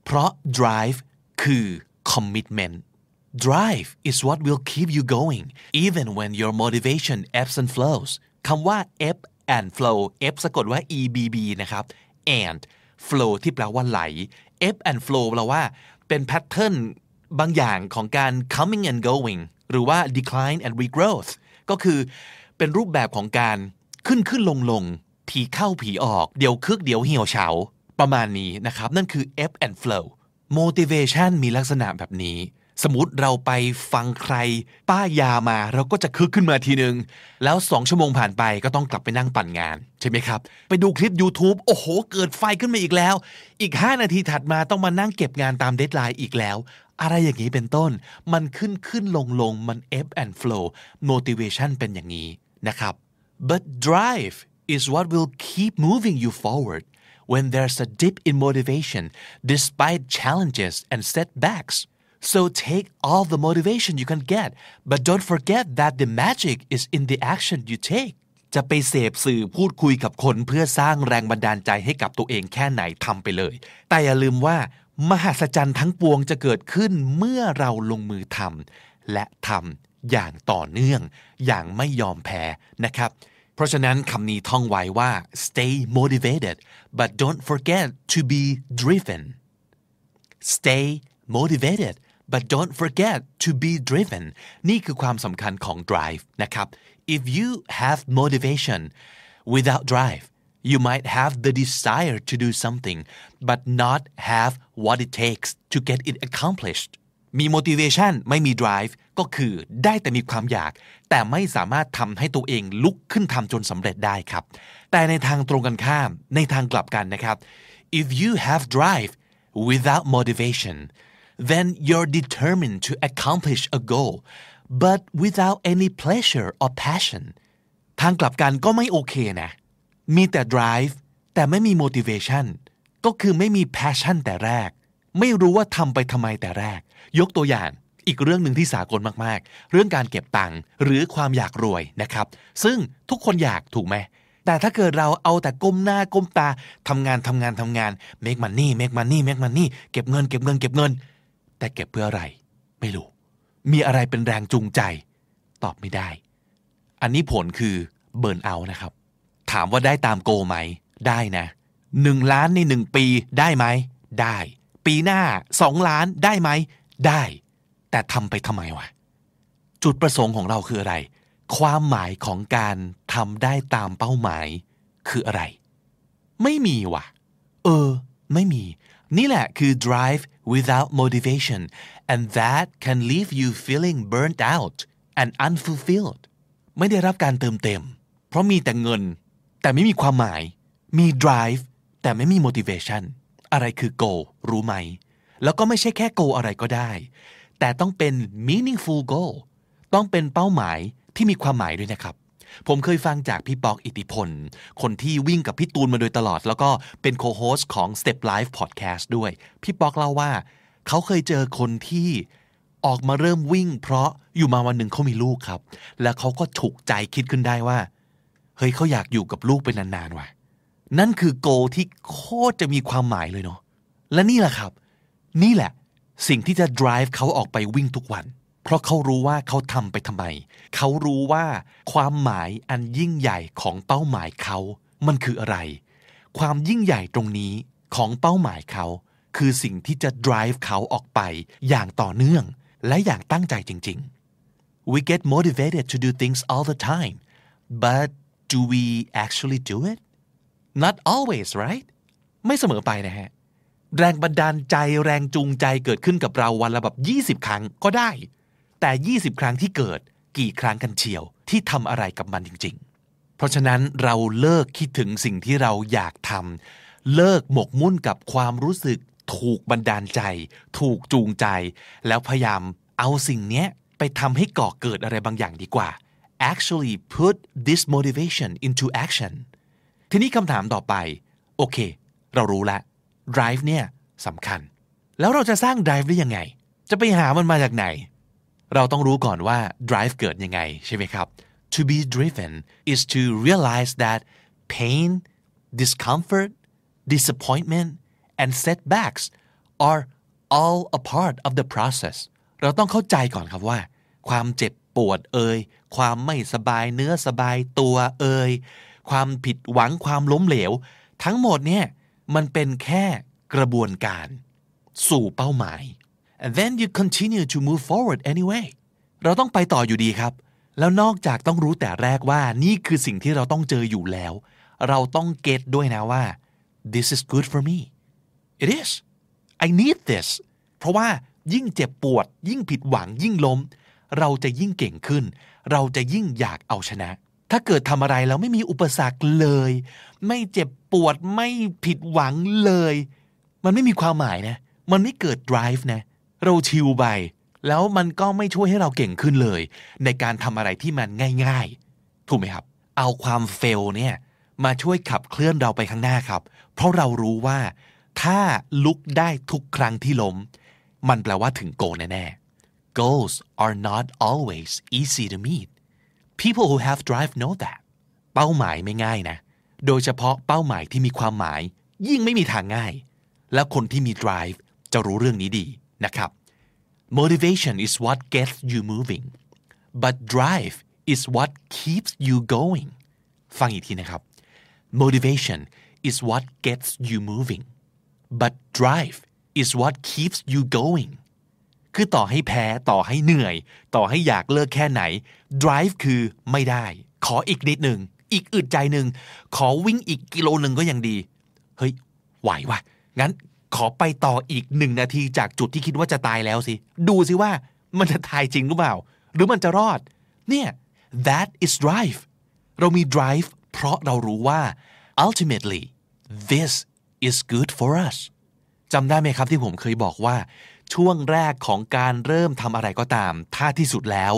เพราะ drive คือ commitment drive is what will keep you going even when your motivation ebbs and flows คำว่า ebb and flow ebb สะกดว่า e b b นะครับ and flow ที่แปลว่าไหล ebb and flow แปลว่าเป็นแพทเทิร์นบางอย่างของการ coming and going หรือว่า decline and regrowth ก็คือเป็นรูปแบบของการขึ้นขึ้นลงลงผีเข้าผีออกเดี๋ยวคึกเดี๋ยวเหี่ยวเฉาประมาณนี้นะครับนั่นคือ ebb and flow motivation มีลักษณะแบบนี้สมมุติเราไปฟังใครป้ายยามาเราก็จะคึกขึ้นมาทีนึงแล้วสองชั่วโมงผ่านไปก็ต้องกลับไปนั่งปั่นงานใช่ไหมครับไปดูคลิป YouTube โอ้โหเกิดไฟขึ้นมาอีกแล้วอีกห้านาทีถัดมาต้องมานั่งเก็บงานตามเดดไลน์อีกแล้วอะไรอย่างนี้เป็นต้นมันขึ้นขึ้นลงลงมัน ebb and flow motivation เป็นอย่างนี้นะครับ but drive is what will keep moving you forward when there's a dip in motivation despite challenges and setbacks So take all the motivation you can get, but don't forget that the magic is in the action you take. จะไปเสพสื่อพูดคุยกับคนเพื่อสร้างแรงบันดาลใจให้กับตัวเองแค่ไหนทำไปเลยแต่อย่าลืมว่ามหัศจรรย์ทั้งปวงจะเกิดขึ้นเมื่อเราลงมือทำและทำอย่างต่อเนื่องอย่างไม่ยอมแพ้นะครับเพราะฉะนั้นคำนี้ท่องไว้ว่า Stay motivated, but don't forget to be driven. Stay motivated.But don't forget to be driven นี่คือความสำคัญของ drive นะครับ If you have motivation without drive you might have the desire to do something but not have what it takes to get it accomplished มี motivation ไม่มี drive ก็คือได้แต่มีความอยากแต่ไม่สามารถทำให้ตัวเองลุกขึ้นทำจนสำเร็จได้ครับแต่ในทางตรงกันข้ามในทางกลับกันนะครับ If you have drive without motivation Then you're determined to accomplish a goal, but without any pleasure or passion. ทางกลับกันก็ไม่โอเคนะมีแต่ drive แต่ไม่มี motivation ก็คือไม่มี passion แต่แรกไม่รู้ว่าทำไปทำไมแต่แรกยกตัวอย่างอีกเรื่องหนึ่งที่สากลมากๆเรื่องการเก็บตังค์หรือความอยากรวยนะครับซึ่งทุกคนอยากถูกไหมแต่ถ้าเกิดเราเอาแต่ก้มหน้าก้มตาทำงานทำงานทำงาน make money make money make money เก็บเงินเก็บเงินเก็บเงินแต่เก็บเพื่ออะไรไม่รู้มีอะไรเป็นแรงจูงใจตอบไม่ได้อันนี้ผลคือเบิร์นเอาท์นะครับถามว่าได้ตามโกไหมได้นะหนึ่งล้านในหนึ่งปีได้ไหมได้ปีหน้าสองล้านได้ไหมได้แต่ทำไปทำไมวะจุดประสงค์ของเราคืออะไรความหมายของการทำได้ตามเป้าหมายคืออะไรไม่มีวะเออไม่มี นี่แหละคือ drive without motivation and that can leave you feeling burnt out and unfulfilled ไม่ได้รับการเติมเต็มเพราะมีแต่เงินแต่ไม่มีความหมายมี drive แต่ไม่มี motivation อะไรคือ goal รู้ไหมแล้วก็ไม่ใช่แค่ goal อะไรก็ได้แต่ต้องเป็น meaningful goal ต้องเป็นเป้าหมายที่มีความหมายด้วยนะครับผมเคยฟังจากพี่ป๊อกอิทธิพลคนที่วิ่งกับพี่ตูนมาโดยตลอดแล้วก็เป็นโคโฮสต์ของ Step Life Podcast ด้วยพี่ป๊อกเล่าว่าเขาเคยเจอคนที่ออกมาเริ่มวิ่งเพราะอยู่มาวันหนึ่งเขามีลูกครับแล้วเขาก็ฉุกใจคิดขึ้นได้ว่าเฮ้ยเขาอยากอยู่กับลูกไปนานๆว่ะนั่นคือโกลที่โคตรจะมีความหมายเลยเนาะและนี่แหละครับนี่แหละสิ่งที่จะ drive เขาออกไปวิ่งทุกวันเพราะเขารู้ว่าเขาทำไปทำไมเขารู้ว่าความหมายอันยิ่งใหญ่ของเป้าหมายเขามันคืออะไรความยิ่งใหญ่ตรงนี้ของเป้าหมายเขาคือสิ่งที่จะ drive เขาออกไปอย่างต่อเนื่องและอย่างตั้งใจจริงๆ We get motivated to do things all the time but do we actually do it? Not always, right? ไม่เสมอไปนะฮะแรงบันดาลใจแรงจูงใจเกิดขึ้นกับเราวันละแบบยี่สิบครั้งก็ได้แต่ยี่สิบครั้งที่เกิดกี่ครั้งกันเชียวที่ทำอะไรกับมันจริงๆเพราะฉะนั้นเราเลิกคิดถึงสิ่งที่เราอยากทำเลิกหมกมุ่นกับความรู้สึกถูกบันดาลใจถูกจูงใจแล้วพยายามเอาสิ่งนี้ไปทำให้ก่อเกิดอะไรบางอย่างดีกว่า Actually put this motivation into action ทีนี้คำถามต่อไปโอเคเรารู้ละ Drive เนี่ยสำคัญแล้วเราจะสร้าง Drive ได้ยังไงจะไปหามันมาจากไหนเราต้องรู้ก่อนว่า drive เกิดยังไงใช่ไหมครับ To be driven is to realize that pain, discomfort, disappointment, and setbacks are all a part of the process. เราต้องเข้าใจก่อนครับว่าความเจ็บปวดเอ่ยความไม่สบายเนื้อสบายตัวเอ่ยความผิดหวังความล้มเหลวทั้งหมดเนี่ยมันเป็นแค่กระบวนการสู่เป้าหมายAnd then you continue to move forward anyway. เราต้องไปต่ออยู่ดีครับแล้วนอกจากต้องรู้แต่แรกว่านี่คือสิ่งที่เราต้องเจออยู่แล้วเราต้องเก็ทด้วยนะว่า This is good for me. It is. I need this. เพราะว่ายิ่งเจ็บปวดยิ่งผิดหวังยิ่งล้มเราจะยิ่งเก่งขึ้นเราจะยิ่งอยากเอาชนะถ้าเกิดทำอะไรแล้วไม่มีอุปสรรคเลยไม่เจ็บปวดไม่ผิดหวังเลยมันไม่มีความหมายนะมันไม่เกิด drive นะเราชิลไปแล้วมันก็ไม่ช่วยให้เราเก่งขึ้นเลยในการทำอะไรที่มันง่ายๆถูกไหมครับเอาความเฟลเนี่ยมาช่วยขับเคลื่อนเราไปข้างหน้าครับเพราะเรารู้ว่าถ้าลุกได้ทุกครั้งที่ล้มมันแปลว่าถึงโกลแน่ๆ Goals are not always easy to meet. People who have drive know that. เป้าหมายไม่ง่ายนะโดยเฉพาะเป้าหมายที่มีความหมายยิ่งไม่มีทางง่ายและคนที่มี drive จะรู้เรื่องนี้ดีนะครับ Motivation is what gets you moving but drive is what keeps you going ฟังอีกทีนะครับ Motivation is what gets you moving but drive is what keeps you going คือต่อให้แพ้ต่อให้เหนื่อยต่อให้อยากเลิกแค่ไหน drive คือไม่ได้ขออีกนิดหนึ่งอีกอึดใจหนึ่งขอวิ่งอีกกิโลหนึ่งก็ยังดีเฮ้ยไหววะงั้นขอไปต่ออีกหนึ่งนาทีจากจุดที่คิดว่าจะตายแล้วสิดูสิว่ามันจะตายจริงหรือเปล่าหรือมันจะรอดเนี่ย that is drive เรามี drive เพราะเรารู้ว่า ultimately this is good for us จำได้ไหมครับที่ผมเคยบอกว่าช่วงแรกของการเริ่มทำอะไรก็ตามถ้าที่สุดแล้ว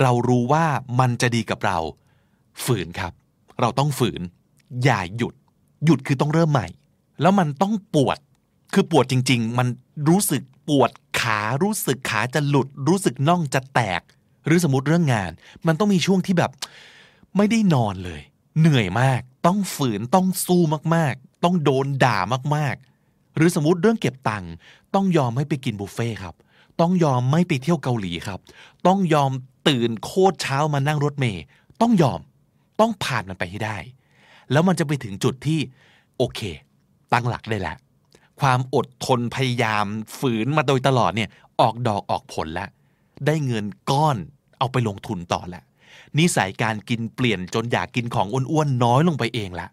เรารู้ว่ามันจะดีกับเราฝืนครับเราต้องฝืนอย่าหยุดหยุดคือต้องเริ่มใหม่แล้วมันต้องปวดคือปวดจริงๆมันรู้สึกปวดขารู้สึกขาจะหลุดรู้สึกน่องจะแตกหรือสมมติเรื่องงานมันต้องมีช่วงที่แบบไม่ได้นอนเลยเหนื่อยมากต้องฝืนต้องสู้มากๆต้องโดนด่ามากๆหรือสมมติเรื่องเก็บตังค์ต้องยอมให้ไปกินบุฟเฟ่ครับต้องยอมไม่ไปเที่ยวเกาหลีครับต้องยอมตื่นโคตรเช้ามานั่งรถเมล์ต้องยอมต้องผ่านมันไปให้ได้แล้วมันจะไปถึงจุดที่โอเคตั้งหลักได้แล้วความอดทนพยายามฝืนมาโดยตลอดเนี่ยออกดอกออกผลแล้วได้เงินก้อนเอาไปลงทุนต่อแล้วนิสัยการกินเปลี่ยนจนอยากกินของอ้วนๆน้อยลงไปเองละ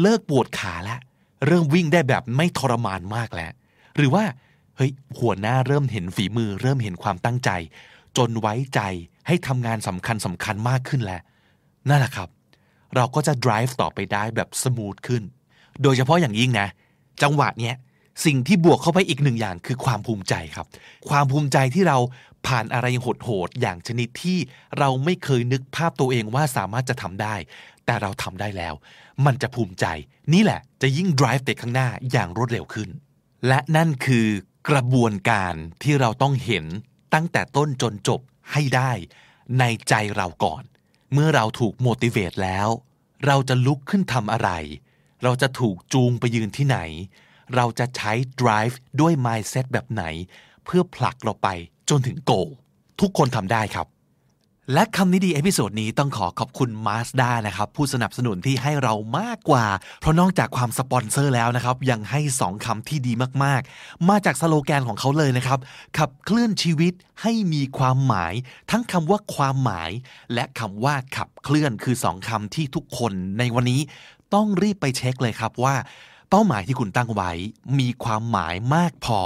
เลิกปวดขาละเริ่มวิ่งได้แบบไม่ทรมานมากแล้ว หรือว่าเฮ้ยหัวหน้าเริ่มเห็นฝีมือเริ่มเห็นความตั้งใจจนไว้ใจให้ทำงานสำคัญสำคัญมากขึ้นแล้วนั่นแหละครับเราก็จะ drive ต่อไปได้แบบสมูทขึ้นโดยเฉพาะอย่างยิ่งนะจังหวะเนี้ยสิ่งที่บวกเข้าไปอีกหนึ่งอย่างคือความภูมิใจครับความภูมิใจที่เราผ่านอะไรโหดๆอย่างชนิดที่เราไม่เคยนึกภาพตัวเองว่าสามารถจะทำได้แต่เราทำได้แล้วมันจะภูมิใจนี่แหละจะยิ่ง drive ไปข้างหน้าอย่างรวดเร็วขึ้นและนั่นคือกระบวนการที่เราต้องเห็นตั้งแต่ต้นจนจบให้ได้ในใจเราก่อนเมื่อเราถูก motivate แล้วเราจะลุกขึ้นทำอะไรเราจะถูกจูงไปยืนที่ไหนเราจะใช้ drive ด้วย mindset แบบไหนเพื่อผลักเราไปจนถึง goal ทุกคนทำได้ครับและคำนี้ดีเอพิโซดนี้ต้องขอขอบคุณ Mazda นะครับผู้สนับสนุนที่ให้เรามากกว่าเพราะนอกจากความสปอนเซอร์แล้วนะครับยังให้สองคำที่ดีมากๆมาจากสโลแกนของเขาเลยนะครับขับเคลื่อนชีวิตให้มีความหมายทั้งคำว่าความหมายและคำว่าขับเคลื่อนคือสองคำที่ทุกคนในวันนี้ต้องรีบไปเช็คเลยครับว่าเป้าหมายที่คุณตั้งไว้มีความหมายมากพอ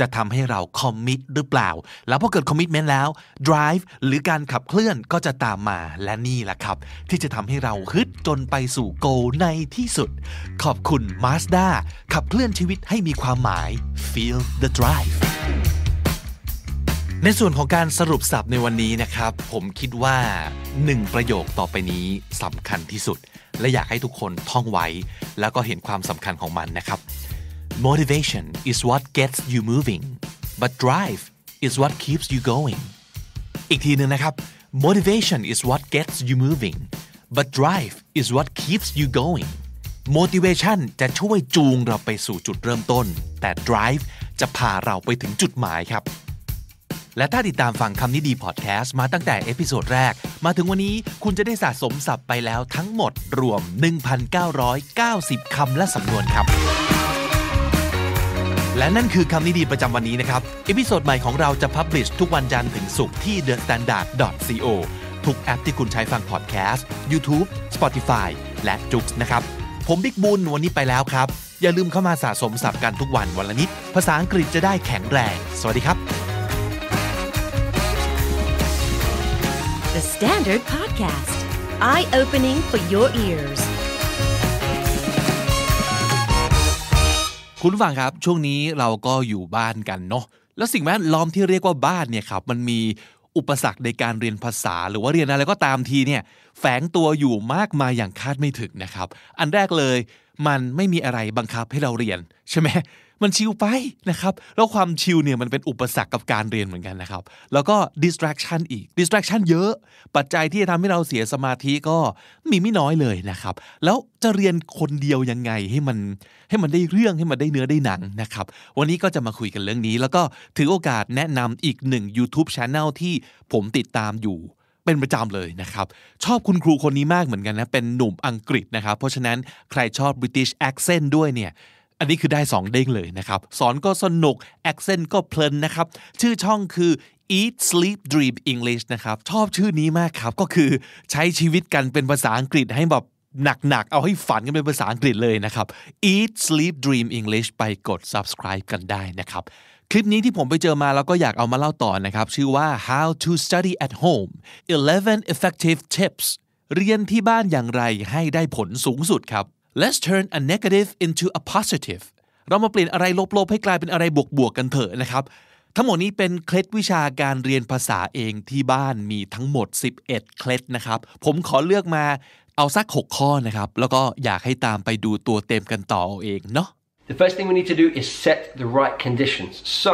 จะทำให้เราคอมมิตหรือเปล่าแล้วพอเกิดคอมมิตเมนต์แล้ว drive หรือการขับเคลื่อนก็จะตามมาและนี่แหละครับที่จะทำให้เราฮึดจนไปสู่ goal ในที่สุดขอบคุณ Mazda ขับเคลื่อนชีวิตให้มีความหมาย Feel the drive ในส่วนของการสรุปสับในวันนี้นะครับผมคิดว่าหนึ่งประโยคต่อไปนี้สำคัญที่สุดและอยากให้ทุกคนท่องไว้แล้วก็เห็นความสำคัญของมันนะครับ Motivation is what gets you moving but drive is what keeps you going อีกทีนึงนะครับ Motivation is what gets you moving but drive is what keeps you going Motivation จะช่วยจูงเราไปสู่จุดเริ่มต้นแต่ drive จะพาเราไปถึงจุดหมายครับและถ้าติดตามฟังคำนี้ดีพอดแคสต์มาตั้งแต่เอพิโซดแรกมาถึงวันนี้คุณจะได้สะสมศัพท์ไปแล้วทั้งหมดรวม หนึ่งพันเก้าร้อยเก้าสิบ คำและสำนวนครับและนั่นคือคำนี้ดีประจำวันนี้นะครับเอพิโซดใหม่ของเราจะพับลิชทุกวันจันทร์ถึงศุกร์ที่ เดอะ สแตนดาร์ด ดอท ซี โอ ทุกแอปที่คุณใช้ฟังพอดแคสต์ YouTube Spotify และ Joox นะครับผมบิ๊กบุญวันนี้ไปแล้วครับอย่าลืมเข้ามาสะสมศัพท์กันทุกวันวันละนิดภาษาอังกฤษจะได้แข็งแรงสวัสดีครับThe Standard Podcast, eye-opening for your ears. คุณฟังครับช่วงนี้เราก็อยู่บ้านกันเนาะแล้วสิ่งแวดล้อมที่เรียกว่าบ้านเนี่ยครับมันมีอุปสรรคในการเรียนภาษาหรือว่าเรียนอะไรก็ตามทีเนี่ยแฝงตัวอยู่มากมายอย่างคาดไม่ถึงนะครับอันแรกเลยมันไม่มีอะไรบังคับให้เราเรียนใช่ไหมมันชิลไปนะครับแล้วความชิลเนี่ยมันเป็นอุปสรรคกับการเรียนเหมือนกันนะครับแล้วก็ distraction อีก distraction เยอะปัจจัยที่จะทำให้เราเสียสมาธิก็มีไม่น้อยเลยนะครับแล้วจะเรียนคนเดียวยังไงให้มันให้มันได้เรื่องให้มันได้เนื้อได้หนังนะครับวันนี้ก็จะมาคุยกันเรื่องนี้แล้วก็ถือโอกาสแนะนำอีกหนึ่ง YouTube Channel ที่ผมติดตามอยู่เป็นประจำเลยนะครับชอบคุณครูคนนี้มากเหมือนกันนะเป็นหนุ่มอังกฤษนะครับเพราะฉะนั้นใครชอบ British accent ด้วยเนี่ยอันนี้คือได้สองเด้งเลยนะครับสอนก็สนุก accent ก็เพลินนะครับชื่อช่องคือ Eat Sleep Dream English นะครับชอบชื่อนี้มากครับก็คือใช้ชีวิตกันเป็นภาษาอังกฤษให้แบบหนักๆเอาให้ฝันกันเป็นภาษาอังกฤษเลยนะครับ Eat Sleep Dream English ไปกด subscribe กันได้นะครับคลิปนี้ที่ผมไปเจอมาแล้วก็อยากเอามาเล่าต่อนะครับชื่อว่า How to Study at Home eleven Effective Tips เรียนที่บ้านอย่างไรให้ได้ผลสูงสุดครับLet's turn a negative into a positive เรามาเปลี่ยนอะไรลบๆให้กลายเป็นอะไรบวกๆกันเถอะนะครับทั้งหมดนี้เป็นเคล็ดวิชาการเรียนภาษาเองที่บ้านมีทั้งหมดสิบเอ็ดเคล็ดนะครับผมขอเลือกมาเอาสักหกข้อนะครับแล้วก็อยากให้ตามไปดูตัวเต็มกันต่อเองเนาะThe first thing we need to do is set the right conditions. So,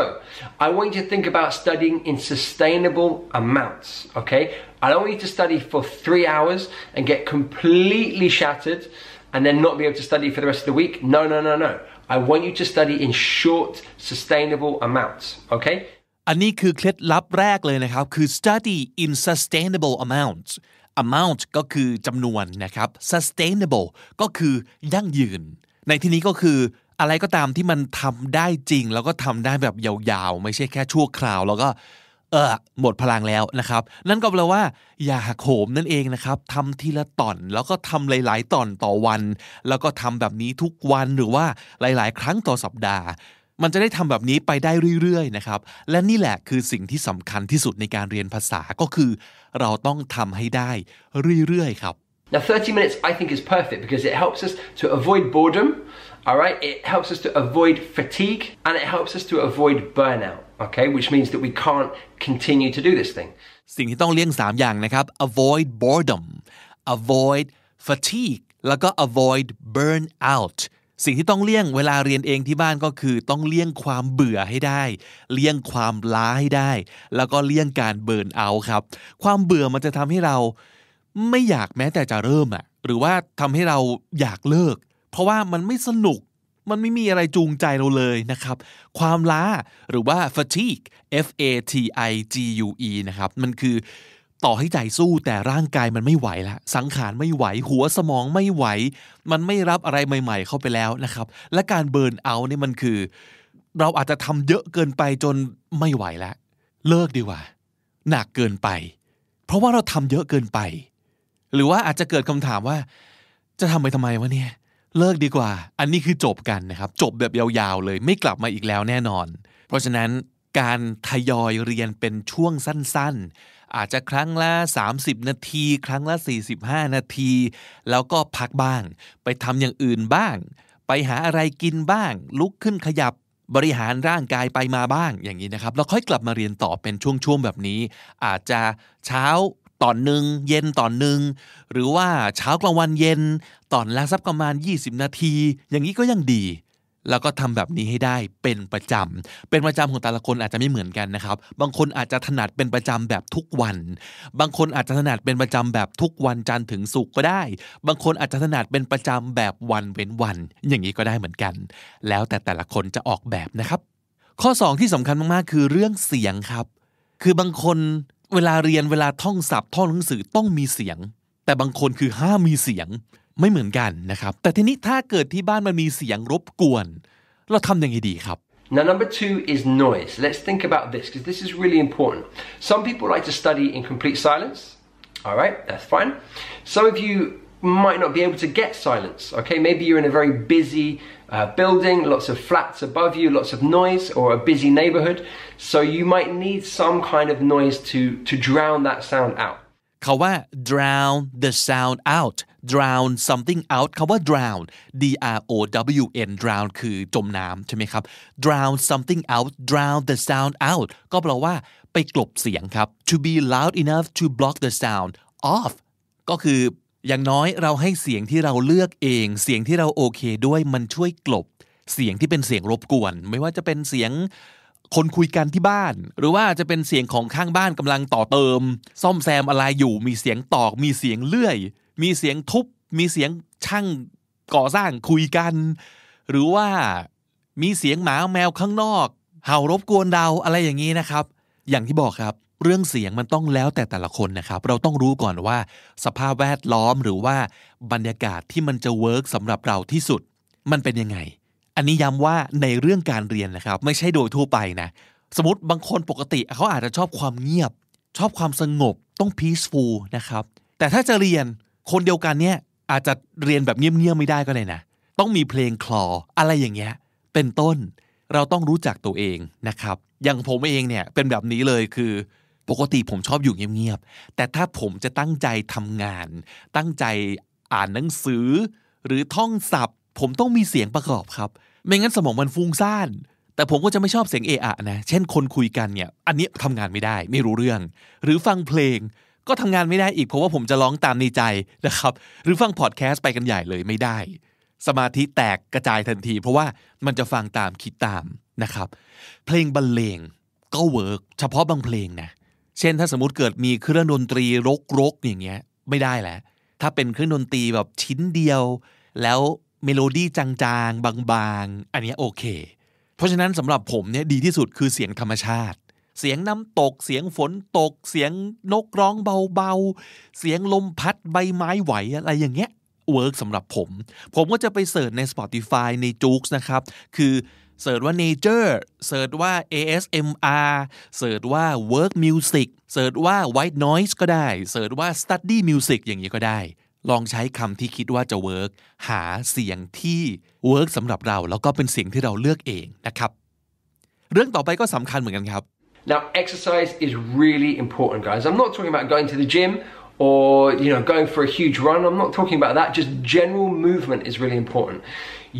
I want you to think about studying in sustainable amounts, okay? I don't want you to study for three hours and get completely shattered and then not be able to study for the rest of the week. No, no, no, no. I want you to study in short, sustainable amounts, okay? อันนี้คือเคล็ดลับแรกเลยนะครับคือ study in sustainable amounts. Amount ก็คือจำนวนนะครับ sustainable ก็คือยั่งยืนในที่นี้ก็คืออะไรก็ตามที่มันทำได้จริงแล้วก็ทำได้แบบยาวๆไม่ใช่แค่ชั่วคราวแล้วก็เออหมดพลังแล้วนะครับนั่นก็แปลว่าอย่าหักโหมนั่นเองนะครับทำทีละตอนแล้วก็ทำหลายๆตอนต่อวันแล้วก็ทำแบบนี้ทุกวันหรือว่าหลายๆครั้งต่อสัปดาห์ มันจะได้ทำแบบนี้ไปได้เรื่อยๆนะครับและนี่แหละคือสิ่งที่สำคัญที่สุดในการเรียนภาษาก็คือเราต้องทำให้ได้เรื่อยๆครับ Now thirty minutes I think is perfect because it helps us to avoid boredom alright it helps us to avoid fatigue and it helps us to avoid burnout okay which means that we can't continue to do this thing สิ่งที่ต้องเลี่ยงสามอย่างนะครับ avoid boredom avoid fatigue แล้วก็ avoid burnoutสิ่งที่ต้องเลี่ยงเวลาเรียนเองที่บ้านก็คือต้องเลี่ยงความเบื่อให้ได้เลี่ยงความล้าให้ได้แล้วก็เลี่ยงการเบิร์นเอาท์ครับความเบื่อมันจะทำให้เราไม่อยากแม้แต่จะเริ่มอ่ะหรือว่าทำให้เราอยากเลิกเพราะว่ามันไม่สนุกมันไม่มีอะไรจูงใจเราเลยนะครับความล้าหรือว่า fatigue f a t i g u e นะครับมันคือต่อให้ใจสู้แต่ร่างกายมันไม่ไหวแล้วสังขารไม่ไหวหัวสมองไม่ไหวมันไม่รับอะไรใหม่ๆเข้าไปแล้วนะครับและการเบิร์นเอาท์นี่มันคือเราอาจจะทำเยอะเกินไปจนไม่ไหวแล้วเลิกดีกว่าหนักเกินไปเพราะว่าเราทำเยอะเกินไปหรือว่าอาจจะเกิดคำถามว่าจะทำไปทำไมวะเนี่ยเลิกดีกว่าอันนี้คือจบกันนะครับจบแบบยาวๆเลยไม่กลับมาอีกแล้วแน่นอนเพราะฉะนั้นการทยอยเรียนเป็นช่วงสั้นๆอาจจะครั้งละสามสิบนาทีครั้งละสี่สิบห้านาทีแล้วก็พักบ้างไปทำอย่างอื่นบ้างไปหาอะไรกินบ้างลุกขึ้นขยับบริหารร่างกายไปมาบ้างอย่างนี้นะครับแล้วค่อยกลับมาเรียนต่อเป็นช่วงๆแบบนี้อาจจะเช้าตอนหนึ่งเย็นตอนหนึ่งหรือว่าเช้ากลางวันเย็นตอนละสักประมาณยี่สิบนาทีอย่างนี้ก็ยังดีแล้วก็ทำแบบนี้ให้ได้เป็นประจำเป็นประจำของแต่ละคนอาจจะไม่เหมือนกันนะครับบางคนอาจจะถนัดเป็นประจำแบบทุกวันบางคนอาจจะถนัดเป็นประจำแบบทุกวันจันทร์ถึงศุกร์ก็ได้บางคนอาจจะถนัดเป็นประจำแบบวันเว้นวันอย่างนี้ก็ได้เหมือนกันแล้วแต่แต่ละคนจะออกแบบนะครับข้อสองที่สำคัญมากๆคือเรื่องเสียงครับคือบางคนเวลาเรียนเวลาท่องศัพท์ท่องหนังสือต้องมีเสียงแต่บางคนคือห้ามมีเสียงไม่เหมือนกันนะครับแต่ทีนี้ถ้าเกิดที่บ้านมันมีเสียงรบกวนเราทำยังไงดีครับ Now number two is noise. Let's think about this because this is really important. Some people like to study in complete silence. All right, that's fine. Some of you might not be able to get silence. Okay, maybe you're in a very busy uh, building, lots of flats above you, lots of noise, or a busy neighborhood. So you might need some kind of noise to to drown that sound out. เขาว่า drown the sound out.drown something out คำว่า drown d r o w n drown คือจมน้ำใช่ไหมครับ drown something out drown the sound out ก็แปลว่าไปกลบเสียงครับ to be loud enough to block the sound off ก็คืออย่างน้อยเราให้เสียงที่เราเลือกเองเสียงที่เราโอเคด้วยมันช่วยกลบเสียงที่เป็นเสียงรบกวนไม่ว่าจะเป็นเสียงคนคุยกันที่บ้านหรือว่าจะเป็นเสียงของข้างบ้านกำลังต่อเติมซ่อมแซมอะไรอยู่มีเสียงตอกมีเสียงเลื่อยมีเสียงทุบมีเสียงช่างก่อสร้างคุยกันหรือว่ามีเสียงหมาแมวข้างนอกเห่ารบกวนเราอะไรอย่างนี้นะครับอย่างที่บอกครับเรื่องเสียงมันต้องแล้วแต่แต่ละคนนะครับเราต้องรู้ก่อนว่าสภาพแวดล้อมหรือว่าบรรยากาศที่มันจะเวิร์กสำหรับเราที่สุดมันเป็นยังไงอันนี้ย้ำว่าในเรื่องการเรียนนะครับไม่ใช่โดยทั่วไปนะสมมติบางคนปกติเขาอาจจะชอบความเงียบชอบความสงบต้อง peaceful นะครับแต่ถ้าจะเรียนคนเดียวกันเนี่ยอาจจะเรียนแบบเงียบๆไม่ได้ก็ได้นะต้องมีเพลงคลออะไรอย่างเงี้ยเป็นต้นเราต้องรู้จักตัวเองนะครับอย่างผมเองเนี่ยเป็นแบบนี้เลยคือปกติผมชอบอยู่เงียบๆแต่ถ้าผมจะตั้งใจทำงานตั้งใจอ่านหนังสือหรือท่องศัพท์ผมต้องมีเสียงประกอบครับไม่งั้นสมองมันฟุ้งซ่านแต่ผมก็จะไม่ชอบเสียงเอะอะนะเช่นคนคุยกันเนี่ยอันนี้ทำงานไม่ได้ไม่รู้เรื่องหรือฟังเพลงก็ทำงานไม่ได้อีกเพราะว่าผมจะร้องตามในใจนะครับหรือฟังพอดแคสต์ไปกันใหญ่เลยไม่ได้สมาธิแตกกระจายทันทีเพราะว่ามันจะฟังตามคิดตามนะครับเพลงบรรเลงก็เวิร์กเฉพาะบางเพลงนะเช่นถ้าสมมุติเกิดมีเครื่องดนตรีรกๆอย่างเงี้ยไม่ได้แหละถ้าเป็นเครื่องดนตรีแบบชิ้นเดียวแล้วเมโลดี้จางๆบางๆอันนี้โอเคเพราะฉะนั้นสำหรับผมเนี่ยดีที่สุดคือเสียงธรรมชาติเสียงน้ำตกเสียงฝนตกเสียงนกร้องเบาๆเสียงลมพัดใบไม้ไหวอะไรอย่างเงี้ยเวิร์กสำหรับผมผมก็จะไปเสิร์ชใน Spotify ใน Joox นะครับคือเสิร์ชว่า Nature เสิร์ชว่า เอ เอส เอ็ม อาร์ เสิร์ชว่า Work Music เสิร์ชว่า White Noise ก็ได้เสิร์ชว่า Study Music อย่างนี้ก็ได้ลองใช้คำที่คิดว่าจะเวิร์กหาเสียงที่เวิร์กสำหรับเราแล้วก็เป็นเสียงที่เราเลือกเองนะครับ เรื่องต่อไปก็สำคัญเหมือนกันครับ Now exercise is really important guys. I'm not talking about going to the gym or you know going for a huge run. I'm not talking about that. Just general movement is really important.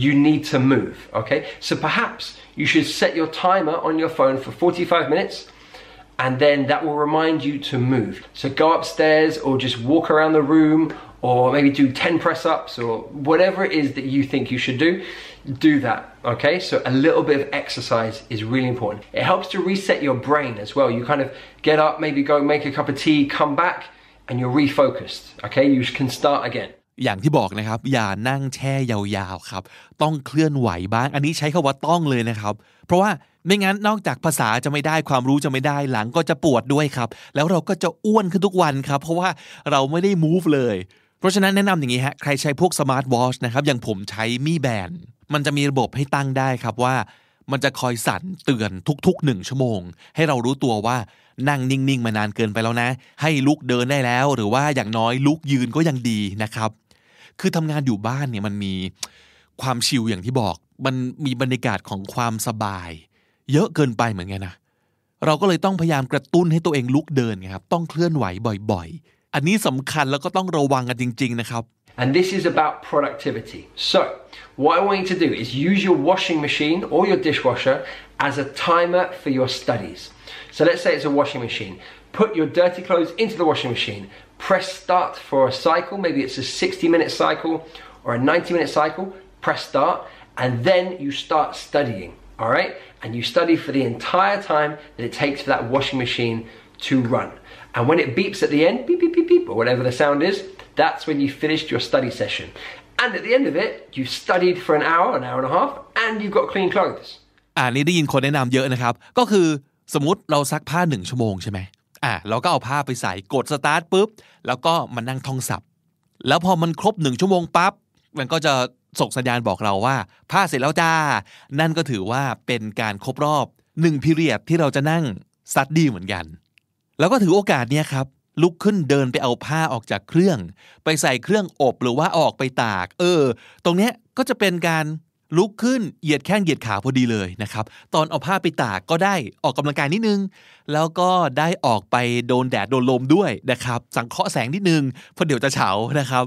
You need to move, okay? So perhaps you should set your timer on your phone for forty-five minutes.And then that will remind you to move. So go upstairs or just walk around the room or maybe do ten press-ups or whatever it is that you think you should do, do that, okay? So a little bit of exercise is really important. It helps to reset your brain as well. You kind of get up, maybe go make a cup of tea, come back, and you're refocused, okay? You can start again.อย่างที่บอกนะครับอย่านั่งแช่ยาวๆครับต้องเคลื่อนไหวบ้างอันนี้ใช้คำว่าต้องเลยนะครับเพราะว่าไม่งั้นนอกจากภาษาจะไม่ได้ความรู้จะไม่ได้หลังก็จะปวดด้วยครับแล้วเราก็จะอ้วนขึ้นทุกวันครับเพราะว่าเราไม่ได้ move เลยเพราะฉะนั้นแนะนำอย่างนี้ฮะใครใช้พวก smart watch นะครับอย่างผมใช้ Mi Band มันจะมีระบบให้ตั้งได้ครับว่ามันจะคอยสั่นเตือนทุกๆหนึ่งชั่วโมงให้เรารู้ตัวว่านั่งนิ่งๆมานานเกินไปแล้วนะให้ลุกเดินได้แล้วหรือว่าอย่างน้อยลุกยืนก็ยังดีนะครับคือทำงานอยู่บ้านเนี่ยมันมีความชิลอย่างที่บอกมันมีบรรยากาศของความสบายเยอะเกินไปเหมือนกันนะเราก็เลยต้องพยายามกระตุ้นให้ตัวเองลุกเดินครับต้องเคลื่อนไหวบ่อยๆอันนี้สำคัญแล้วก็ต้องระวังกันจริงๆนะครับ And this is about productivity. So what I want you to do is use your washing machine or your dishwasher as a timer for your studies. So let's say it's a washing machine. Put your dirty clothes into the washing machine.Press start for a cycle, maybe it's a sixty minute cycle or a ninety minute cycle, press start, and then you start studying, all right? And you study for the entire time that it takes for that washing machine to run. And when it beeps at the end, beep, beep, beep, beep, or whatever the sound is, that's when you finished your study session. And at the end of it, you've studied for an hour, an hour and a half, and you've got clean clothes. อ่า นี่ได้ยินคนแนะนำเยอะนะครับ ก็คือสมมุติเราซักผ้าหนึ่งชั่วโมงใช่ไหมอ่ะเราก็เอาผ้าไปใส่กดสตาร์ทปุ๊บแล้วก็มานั่งท่องศัพท์แล้วพอมันครบหนึ่งชั่วโมงปั๊บมันก็จะส่งสัญญาณบอกเราว่าผ้าเสร็จแล้วจ้านั่นก็ถือว่าเป็นการครบรอบหนึ่งพีเรียดที่เราจะนั่งซัดดีเหมือนกันแล้วก็ถือโอกาสเนี่ยครับลุกขึ้นเดินไปเอาผ้าออกจากเครื่องไปใส่เครื่องอบหรือว่าออกไปตากเออตรงเนี้ยก็จะเป็นการลุกขึ้นเหยียดแข้งเหยียดขาพอดีเลยนะครับตอนเอาผ้าไปตากก็ได้ออกกำลังกายนิดนึงแล้วก็ได้ออกไปโดนแดดโดนลมด้วยนะครับสังเคราะห์แสงนิดนึงเพราะเดี๋ยวจะเฉานะครับ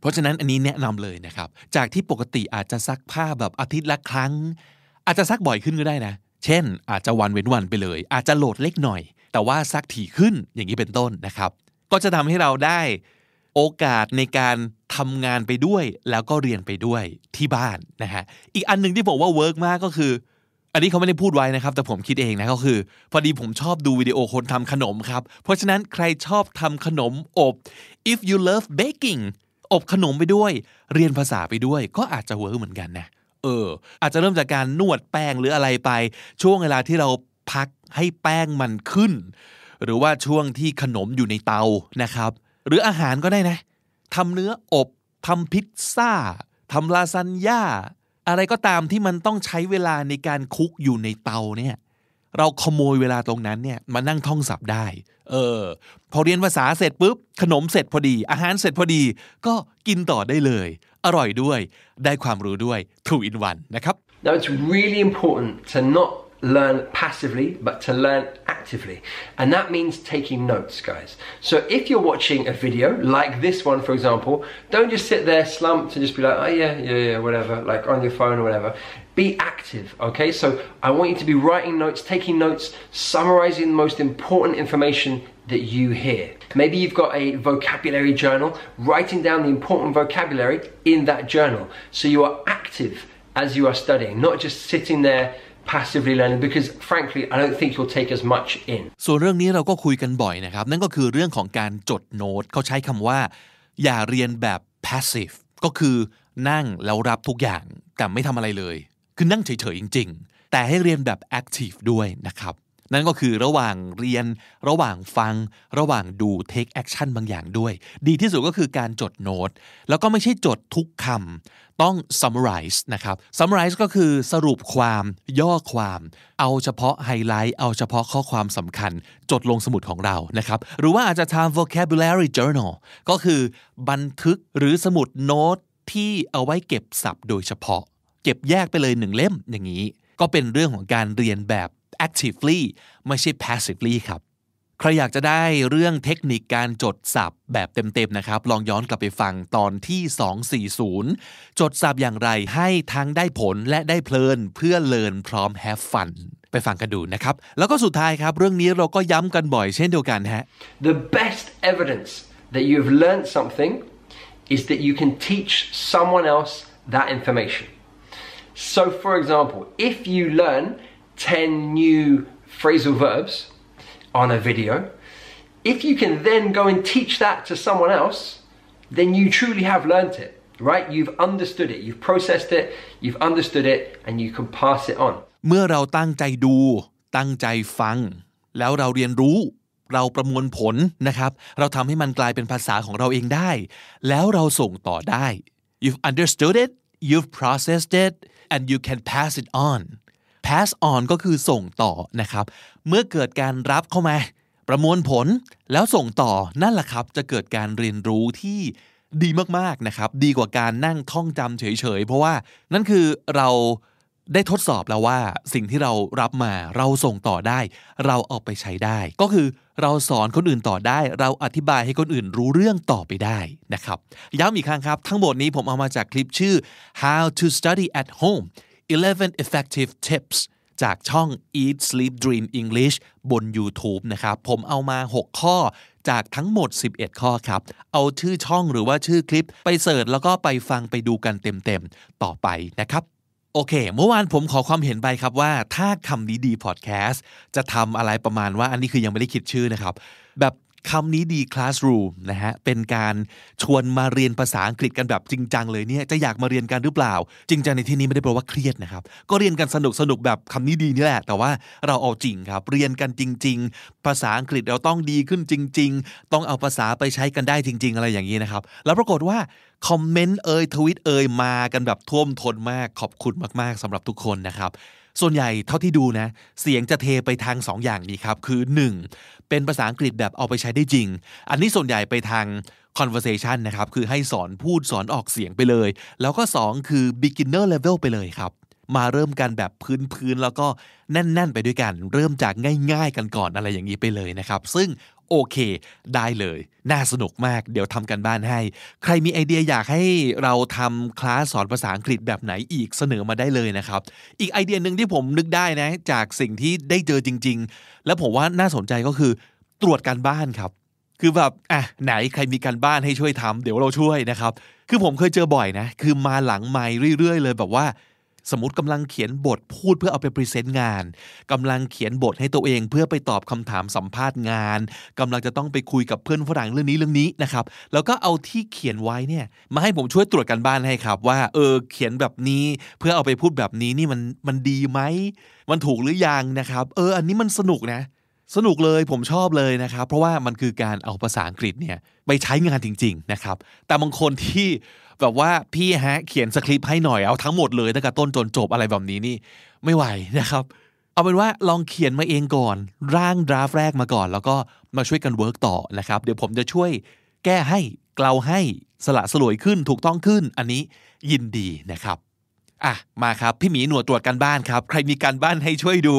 เพราะฉะนั้นอันนี้แนะนำเลยนะครับจากที่ปกติอาจจะซักผ้าแบบอาทิตย์ละครั้งอาจจะซักบ่อยขึ้นก็ได้นะเช่นอาจจะวันเว้นวันไปเลยอาจจะโหลดเล็กหน่อยแต่ว่าซักถี่ขึ้นอย่างนี้เป็นต้นนะครับก็จะทำให้เราได้โอกาสในการทำงานไปด้วยแล้วก็เรียนไปด้วยที่บ้านนะฮะอีกอันนึงที่ผมว่าเวิร์กมากก็คืออันนี้เขาไม่ได้พูดไว้นะครับแต่ผมคิดเองนะก็คือพอดีผมชอบดูวิดีโอคนทำขนมครับเพราะฉะนั้นใครชอบทำขนมอบ if you love baking อบขนมไปด้วยเรียนภาษาไปด้วยก็อาจจะเวิร์กเหมือนกันนะเอออาจจะเริ่มจากการนวดแป้งหรืออะไรไปช่วงเวลาที่เราพักให้แป้งมันขึ้นหรือว่าช่วงที่ขนมอยู่ในเตานะครับหรืออาหารก็ได้นะทำเนื้ออบทำพิซซ่าทำลาซานญ่าอะไรก็ตามที่มันต้องใช้เวลาในการคุกอยู่ในเตาเนี่ยเราขโมยเวลาตรงนั้นเนี่ยมานั่งท่องศัพท์ได้เออพอเรียนภาษาเสร็จปุ๊บขนมเสร็จพอดีอาหารเสร็จพอดีก็กินต่อได้เลยอร่อยด้วยได้ความรู้ด้วยtwo in oneนะครับ Now it's really important to not learn passively but to learn actively and that means taking notes guys so if you're watching a video like this one for example don't just sit there slumped and just be like oh yeah yeah yeah whatever like on your phone or whatever be active okay so I want you to be writing notes taking notes summarizing the most important information that you hear maybe you've got a vocabulary journal writing down the important vocabulary in that journal so you are active as you are studying not just sitting there passively learning because frankly I don't think you'll take as much in ส่วนเรื่องนี้เราก็คุยกันบ่อยนะครับนั่นก็คือเรื่องของการจดโน้ตเขาใช้คำว่าอย่าเรียนแบบ passive ก็คือนั่งแล้วรับทุกอย่างแต่ไม่ทำอะไรเลยคือนั่งเฉยๆจริงๆแต่ให้เรียนแบบ active ด้วยนะครับนั่นก็คือระหว่างเรียนระหว่างฟังระหว่างดู take action บางอย่างด้วยดีที่สุดก็คือการจดโน้ตแล้วก็ไม่ใช่จดทุกคำต้อง summarize นะครับ summarize ก็คือสรุปความย่อความเอาเฉพาะไฮไลท์เอาเฉพาะข้อความสำคัญจดลงสมุดของเรานะครับหรือว่าอาจจะทำ vocabulary journal ก็คือบันทึกหรือสมุดโน้ตที่เอาไว้เก็บศัพท์โดยเฉพาะเก็บแยกไปเลยหนึ่งเล่มอย่างนี้ ก็เป็นเรื่องของการเรียนแบบ actively ไม่ใช่ passively ครับใครอยากจะได้เรื่องเทคนิคการจดศัพท์แบบเต็มๆนะครับลองย้อนกลับไปฟังตอนที่สองร้อยสี่สิบจดศัพท์อย่างไรให้ทั้งได้ผลและได้เพลินเพื่อเลินพร้อม have fun ไปฟังกันดูนะครับแล้วก็สุดท้ายครับเรื่องนี้เราก็ย้ำกันบ่อยเช่นเดียวกันฮะ The best evidence that you've learned something is that you can teach someone else that information. So for example, if you learn ten new phrasal verbs on a video, if you can then go and teach that to someone else, then you truly have learnt it, right? You've understood it, you've processed it, you've understood it, and you can pass it on. เมื่อเราตั้งใจดูตั้งใจฟังแล้วเราเรียนรู้เราประมวลผลนะครับเราทำให้มันกลายเป็นภาษาของเราเองได้แล้วเราส่งต่อได้ You've understood it, you've processed it, and you can pass it on.pass on ก็คือส่งต่อนะครับเมื่อเกิดการรับเข้ามาประมวลผลแล้วส่งต่อนั่นแหละครับจะเกิดการเรียนรู้ที่ดีมากๆนะครับดีกว่าการนั่งท่องจำเฉยๆเพราะว่านั่นคือเราได้ทดสอบแล้วว่าสิ่งที่เรารับมาเราส่งต่อได้เราเอาไปใช้ได้ก็คือเราสอนคนอื่นต่อได้เราอธิบายให้คนอื่นรู้เรื่องต่อไปได้นะครับย้ำอีกครั้งครับทั้งหมดนี้ผมเอามาจากคลิปชื่อ How to Study at Home eleven effective tips จากช่อง Eat Sleep Dream English บน YouTube นะครับผมเอามาหกข้อจากทั้งหมดสิบเอ็ดข้อครับเอาชื่อช่องหรือว่าชื่อคลิปไปเสิร์ชแล้วก็ไปฟังไปดูกันเต็มๆต่อไปนะครับโอเคเมื่อวานผมขอความเห็นไปครับว่าถ้าคำนี้ดีพอดแคสต์จะทำอะไรประมาณว่าอันนี้คือยังไม่ได้คิดชื่อนะครับแบบคำนี้ดี classroom นะฮะเป็นการชวนมาเรียนภาษาอังกฤษกันแบบจริงจังเลยเนี่ยจะอยากมาเรียนกันหรือเปล่าจริงจังในที่นี้ไม่ได้แปลว่าเครียดนะครับก็เรียนกันสนุกสนุกแบบคำนี้ดีนี่แหละแต่ว่าเราเอาจริงครับเรียนกันจริงๆภาษาอังกฤษเราต้องดีขึ้นจริงๆต้องเอาภาษาไปใช้กันได้จริงๆอะไรอย่างนี้นะครับแล้วปรากฏว่าคอมเมนต์เอ่ยทวิตเอ่ยมากันแบบท่วมท้นมากขอบคุณมากๆสำหรับทุกคนนะครับส่วนใหญ่เท่าที่ดูนะเสียงจะเทไปทางสองอย่างนี้ครับคือหนึ่งเป็นภาษาอังกฤษแบบเอาไปใช้ได้จริงอันนี้ส่วนใหญ่ไปทาง conversation นะครับคือให้สอนพูดสอนออกเสียงไปเลยแล้วก็สองคือ beginner level ไปเลยครับมาเริ่มกันแบบพื้นๆแล้วก็แน่นๆไปด้วยกันเริ่มจากง่ายๆกันก่อนอะไรอย่างนี้ไปเลยนะครับซึ่งโอเคได้เลยน่าสนุกมากเดี๋ยวทำกันบ้านให้ใครมีไอเดียอยากให้เราทำคลาสสอนภาษาอังกฤษแบบไหนอีกเสนอมาได้เลยนะครับอีกไอเดียหนึ่งที่ผมนึกได้นะจากสิ่งที่ได้เจอจริงๆแล้วผมว่าน่าสนใจก็คือตรวจการบ้านครับคือแบบอ่ะไหนใครมีการบ้านให้ช่วยทำเดี๋ยวเราช่วยนะครับคือผมเคยเจอบ่อยนะคือมาหลังไมค์เรื่อยๆเลยแบบว่าสมมติกำลังเขียนบทพูดเพื่อเอาไปพรีเซนต์งานกำลังเขียนบทให้ตัวเองเพื่อไปตอบคำถามสัมภาษณ์งานกำลังจะต้องไปคุยกับเพื่อนฝรั่งเรื่องนี้เรื่องนี้นะครับแล้วก็เอาที่เขียนไว้เนี่ยมาให้ผมช่วยตรวจการบ้านให้ครับว่าเออเขียนแบบนี้เพื่อเอาไปพูดแบบนี้นี่มันมันดีไหมมันถูกหรือยังนะครับเอออันนี้มันสนุกนะสนุกเลยผมชอบเลยนะครับเพราะว่ามันคือการเอาภาษาอังกฤษเนี่ยไปใช้งานจริงๆนะครับแต่บางคนที่แบบว่าพี่ฮะเขียนสคริปต์ให้หน่อยเอาทั้งหมดเลยตั้งแต่ต้นจนจบอะไรแบบนี้นี่ไม่ไหวนะครับเอาเป็นว่าลองเขียนมาเองก่อนร่างดราฟต์แรกมาก่อนแล้วก็มาช่วยกันเวิร์กต่อนะครับเดี๋ยวผมจะช่วยแก้ให้เกลาให้สละสลวยขึ้นถูกต้องขึ้นอันนี้ยินดีนะครับอ่ะมาครับพี่หมีหนวดตรวจการบ้านครับใครมีการบ้านให้ช่วยดู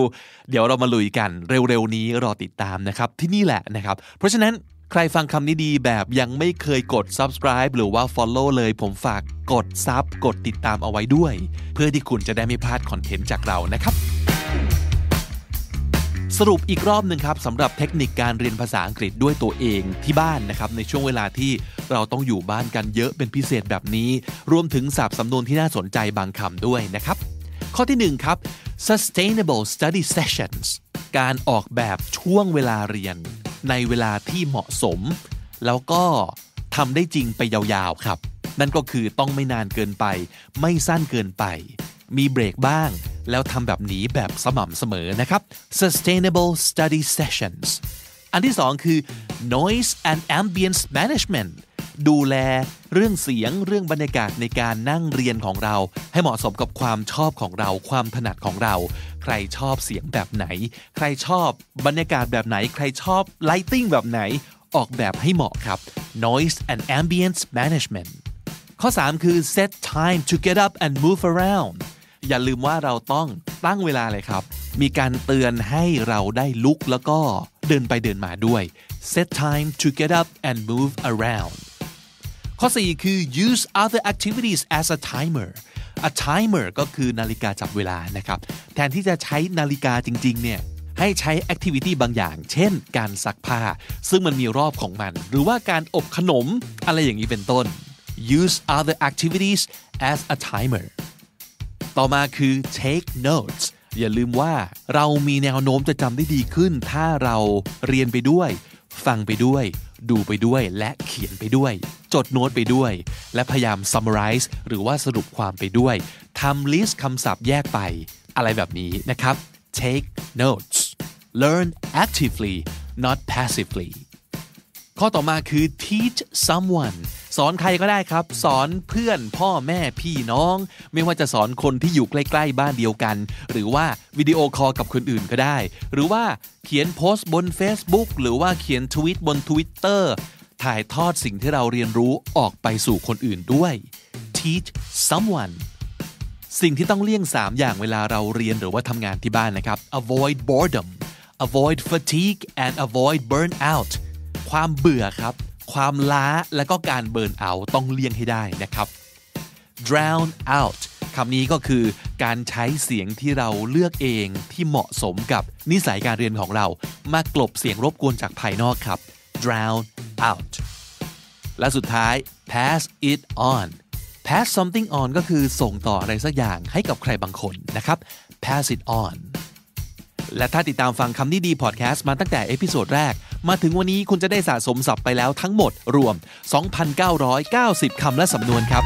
เดี๋ยวเรามาลุยกันเร็วๆนี้รอติดตามนะครับที่นี่แหละนะครับเพราะฉะนั้นใครฟังคำนี้ดีแบบยังไม่เคยกด subscribe หรือว่า follow เลยผมฝากกด sub กดติดตามเอาไว้ด้วยเพื่อที่คุณจะได้ไม่พลาดคอนเทนต์จากเรานะครับสรุปอีกรอบหนึ่งครับสำหรับเทคนิคการเรียนภาษาอังกฤษด้วยตัวเองที่บ้านนะครับในช่วงเวลาที่เราต้องอยู่บ้านกันเยอะเป็นพิเศษแบบนี้รวมถึงศัพท์สำนวนที่น่าสนใจบางคำด้วยนะครับข้อที่หนึ่งครับ sustainable study sessions การออกแบบช่วงเวลาเรียนในเวลาที่เหมาะสมแล้วก็ทำได้จริงไปยาวๆครับนั่นก็คือต้องไม่นานเกินไปไม่สั้นเกินไปมีเบรกบ้างแล้วทำแบบนี้แบบสม่ำเสมอนะครับ sustainable study sessions อันที่สองคือ noise and ambience management ดูแลเรื่องเสียงเรื่องบรรยากาศในการนั่งเรียนของเราให้เหมาะสมกับความชอบของเราความถนัดของเราใครชอบเสียงแบบไหนใครชอบบรรยากาศแบบไหนใครชอบ lighting แบบไหนออกแบบให้เหมาะครับ noise and ambience management ข้อสามคือ set time to get up and move aroundอย่าลืมว่าเราต้อง ตั้งเวลาเลยครับมีการเตือนให้เราได้ลุกแล้วก็เดินไปเดินมาด้วย Set time to get up and move around ข้อสี่คือ use other activities as a timer a timer ก็คือนาฬิกาจับเวลานะครับแทนที่จะใช้นาฬิกาจริงๆเนี่ยให้ใช้ activity บางอย่างเช่นการซักผ้าซึ่งมันมีรอบของมันหรือว่าการอบขนมอะไรอย่างนี้เป็นต้น use other activities as a timer ต่อมาคือ take notes อย่าลืมว่าเรามีแนวโน้มจะจำได้ดีขึ้นถ้าเราเรียนไปด้วยฟังไปด้วยดูไปด้วยและเขียนไปด้วยจดโน้ตไปด้วยและพยายาม summarize หรือว่าสรุปความไปด้วยทำ list คำศัพท์แยกไปอะไรแบบนี้นะครับ take notes learn actively not passively ข้อต่อมาคือ teach someone สอนใครก็ได้ครับสอนเพื่อนพ่อแม่พี่น้องไม่ว่าจะสอนคนที่อยู่ใกล้ๆบ้านเดียวกันหรือว่าวิดีโอคอลกับคนอื่นก็ได้หรือว่าเขียนโพสต์บน Facebook หรือว่าเขียนทวีตบน Twitterถ่ายทอดสิ่งที่เราเรียนรู้ออกไปสู่คนอื่นด้วย teach someone สิ่งที่ต้องเลี่ยงสามอย่างเวลาเราเรียนหรือว่าทำงานที่บ้านนะครับ avoid boredom avoid fatigue and avoid burnout ความเบื่อครับความล้าและก็การ burn out ต้องเลี่ยงให้ได้นะครับ drown out คำนี้ก็คือการใช้เสียงที่เราเลือกเองที่เหมาะสมกับนิสัยการเรียนของเรามากลบเสียงรบกวนจากภายนอกครับ drown out และสุดท้าย pass it on pass something on ก็คือส่งต่ออะไรสักอย่างให้กับใครบางคนนะครับ pass it on และถ้าติดตามฟังคำนี้ดีพอดแคสต์มาตั้งแต่เอพิโซดแรกมาถึงวันนี้คุณจะได้สะสมศัพท์ไปแล้วทั้งหมดรวม สองพันเก้าร้อยเก้าสิบ คำและสำนวนครับ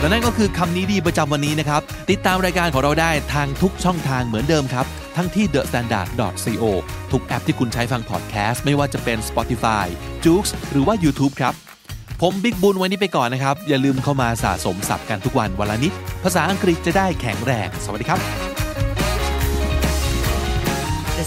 และนั่นก็คือคำนี้ดีประจำวันนี้นะครับติดตามรายการของเราได้ทางทุกช่องทางเหมือนเดิมครับทั้งที่ เดอะสแตนดาร์ด ดอท ซี โอ ทุกแอปที่คุณใช้ฟังพอดแคสต์ไม่ว่าจะเป็น Spotify, Joox หรือว่า YouTube ครับผมบิ๊กบุญวันนี้ไปก่อนนะครับอย่าลืมเข้ามาสะสมศัพท์กันทุกวันวันละนิดภาษาอังกฤษจะได้แข็งแรงสวัสดีครับ The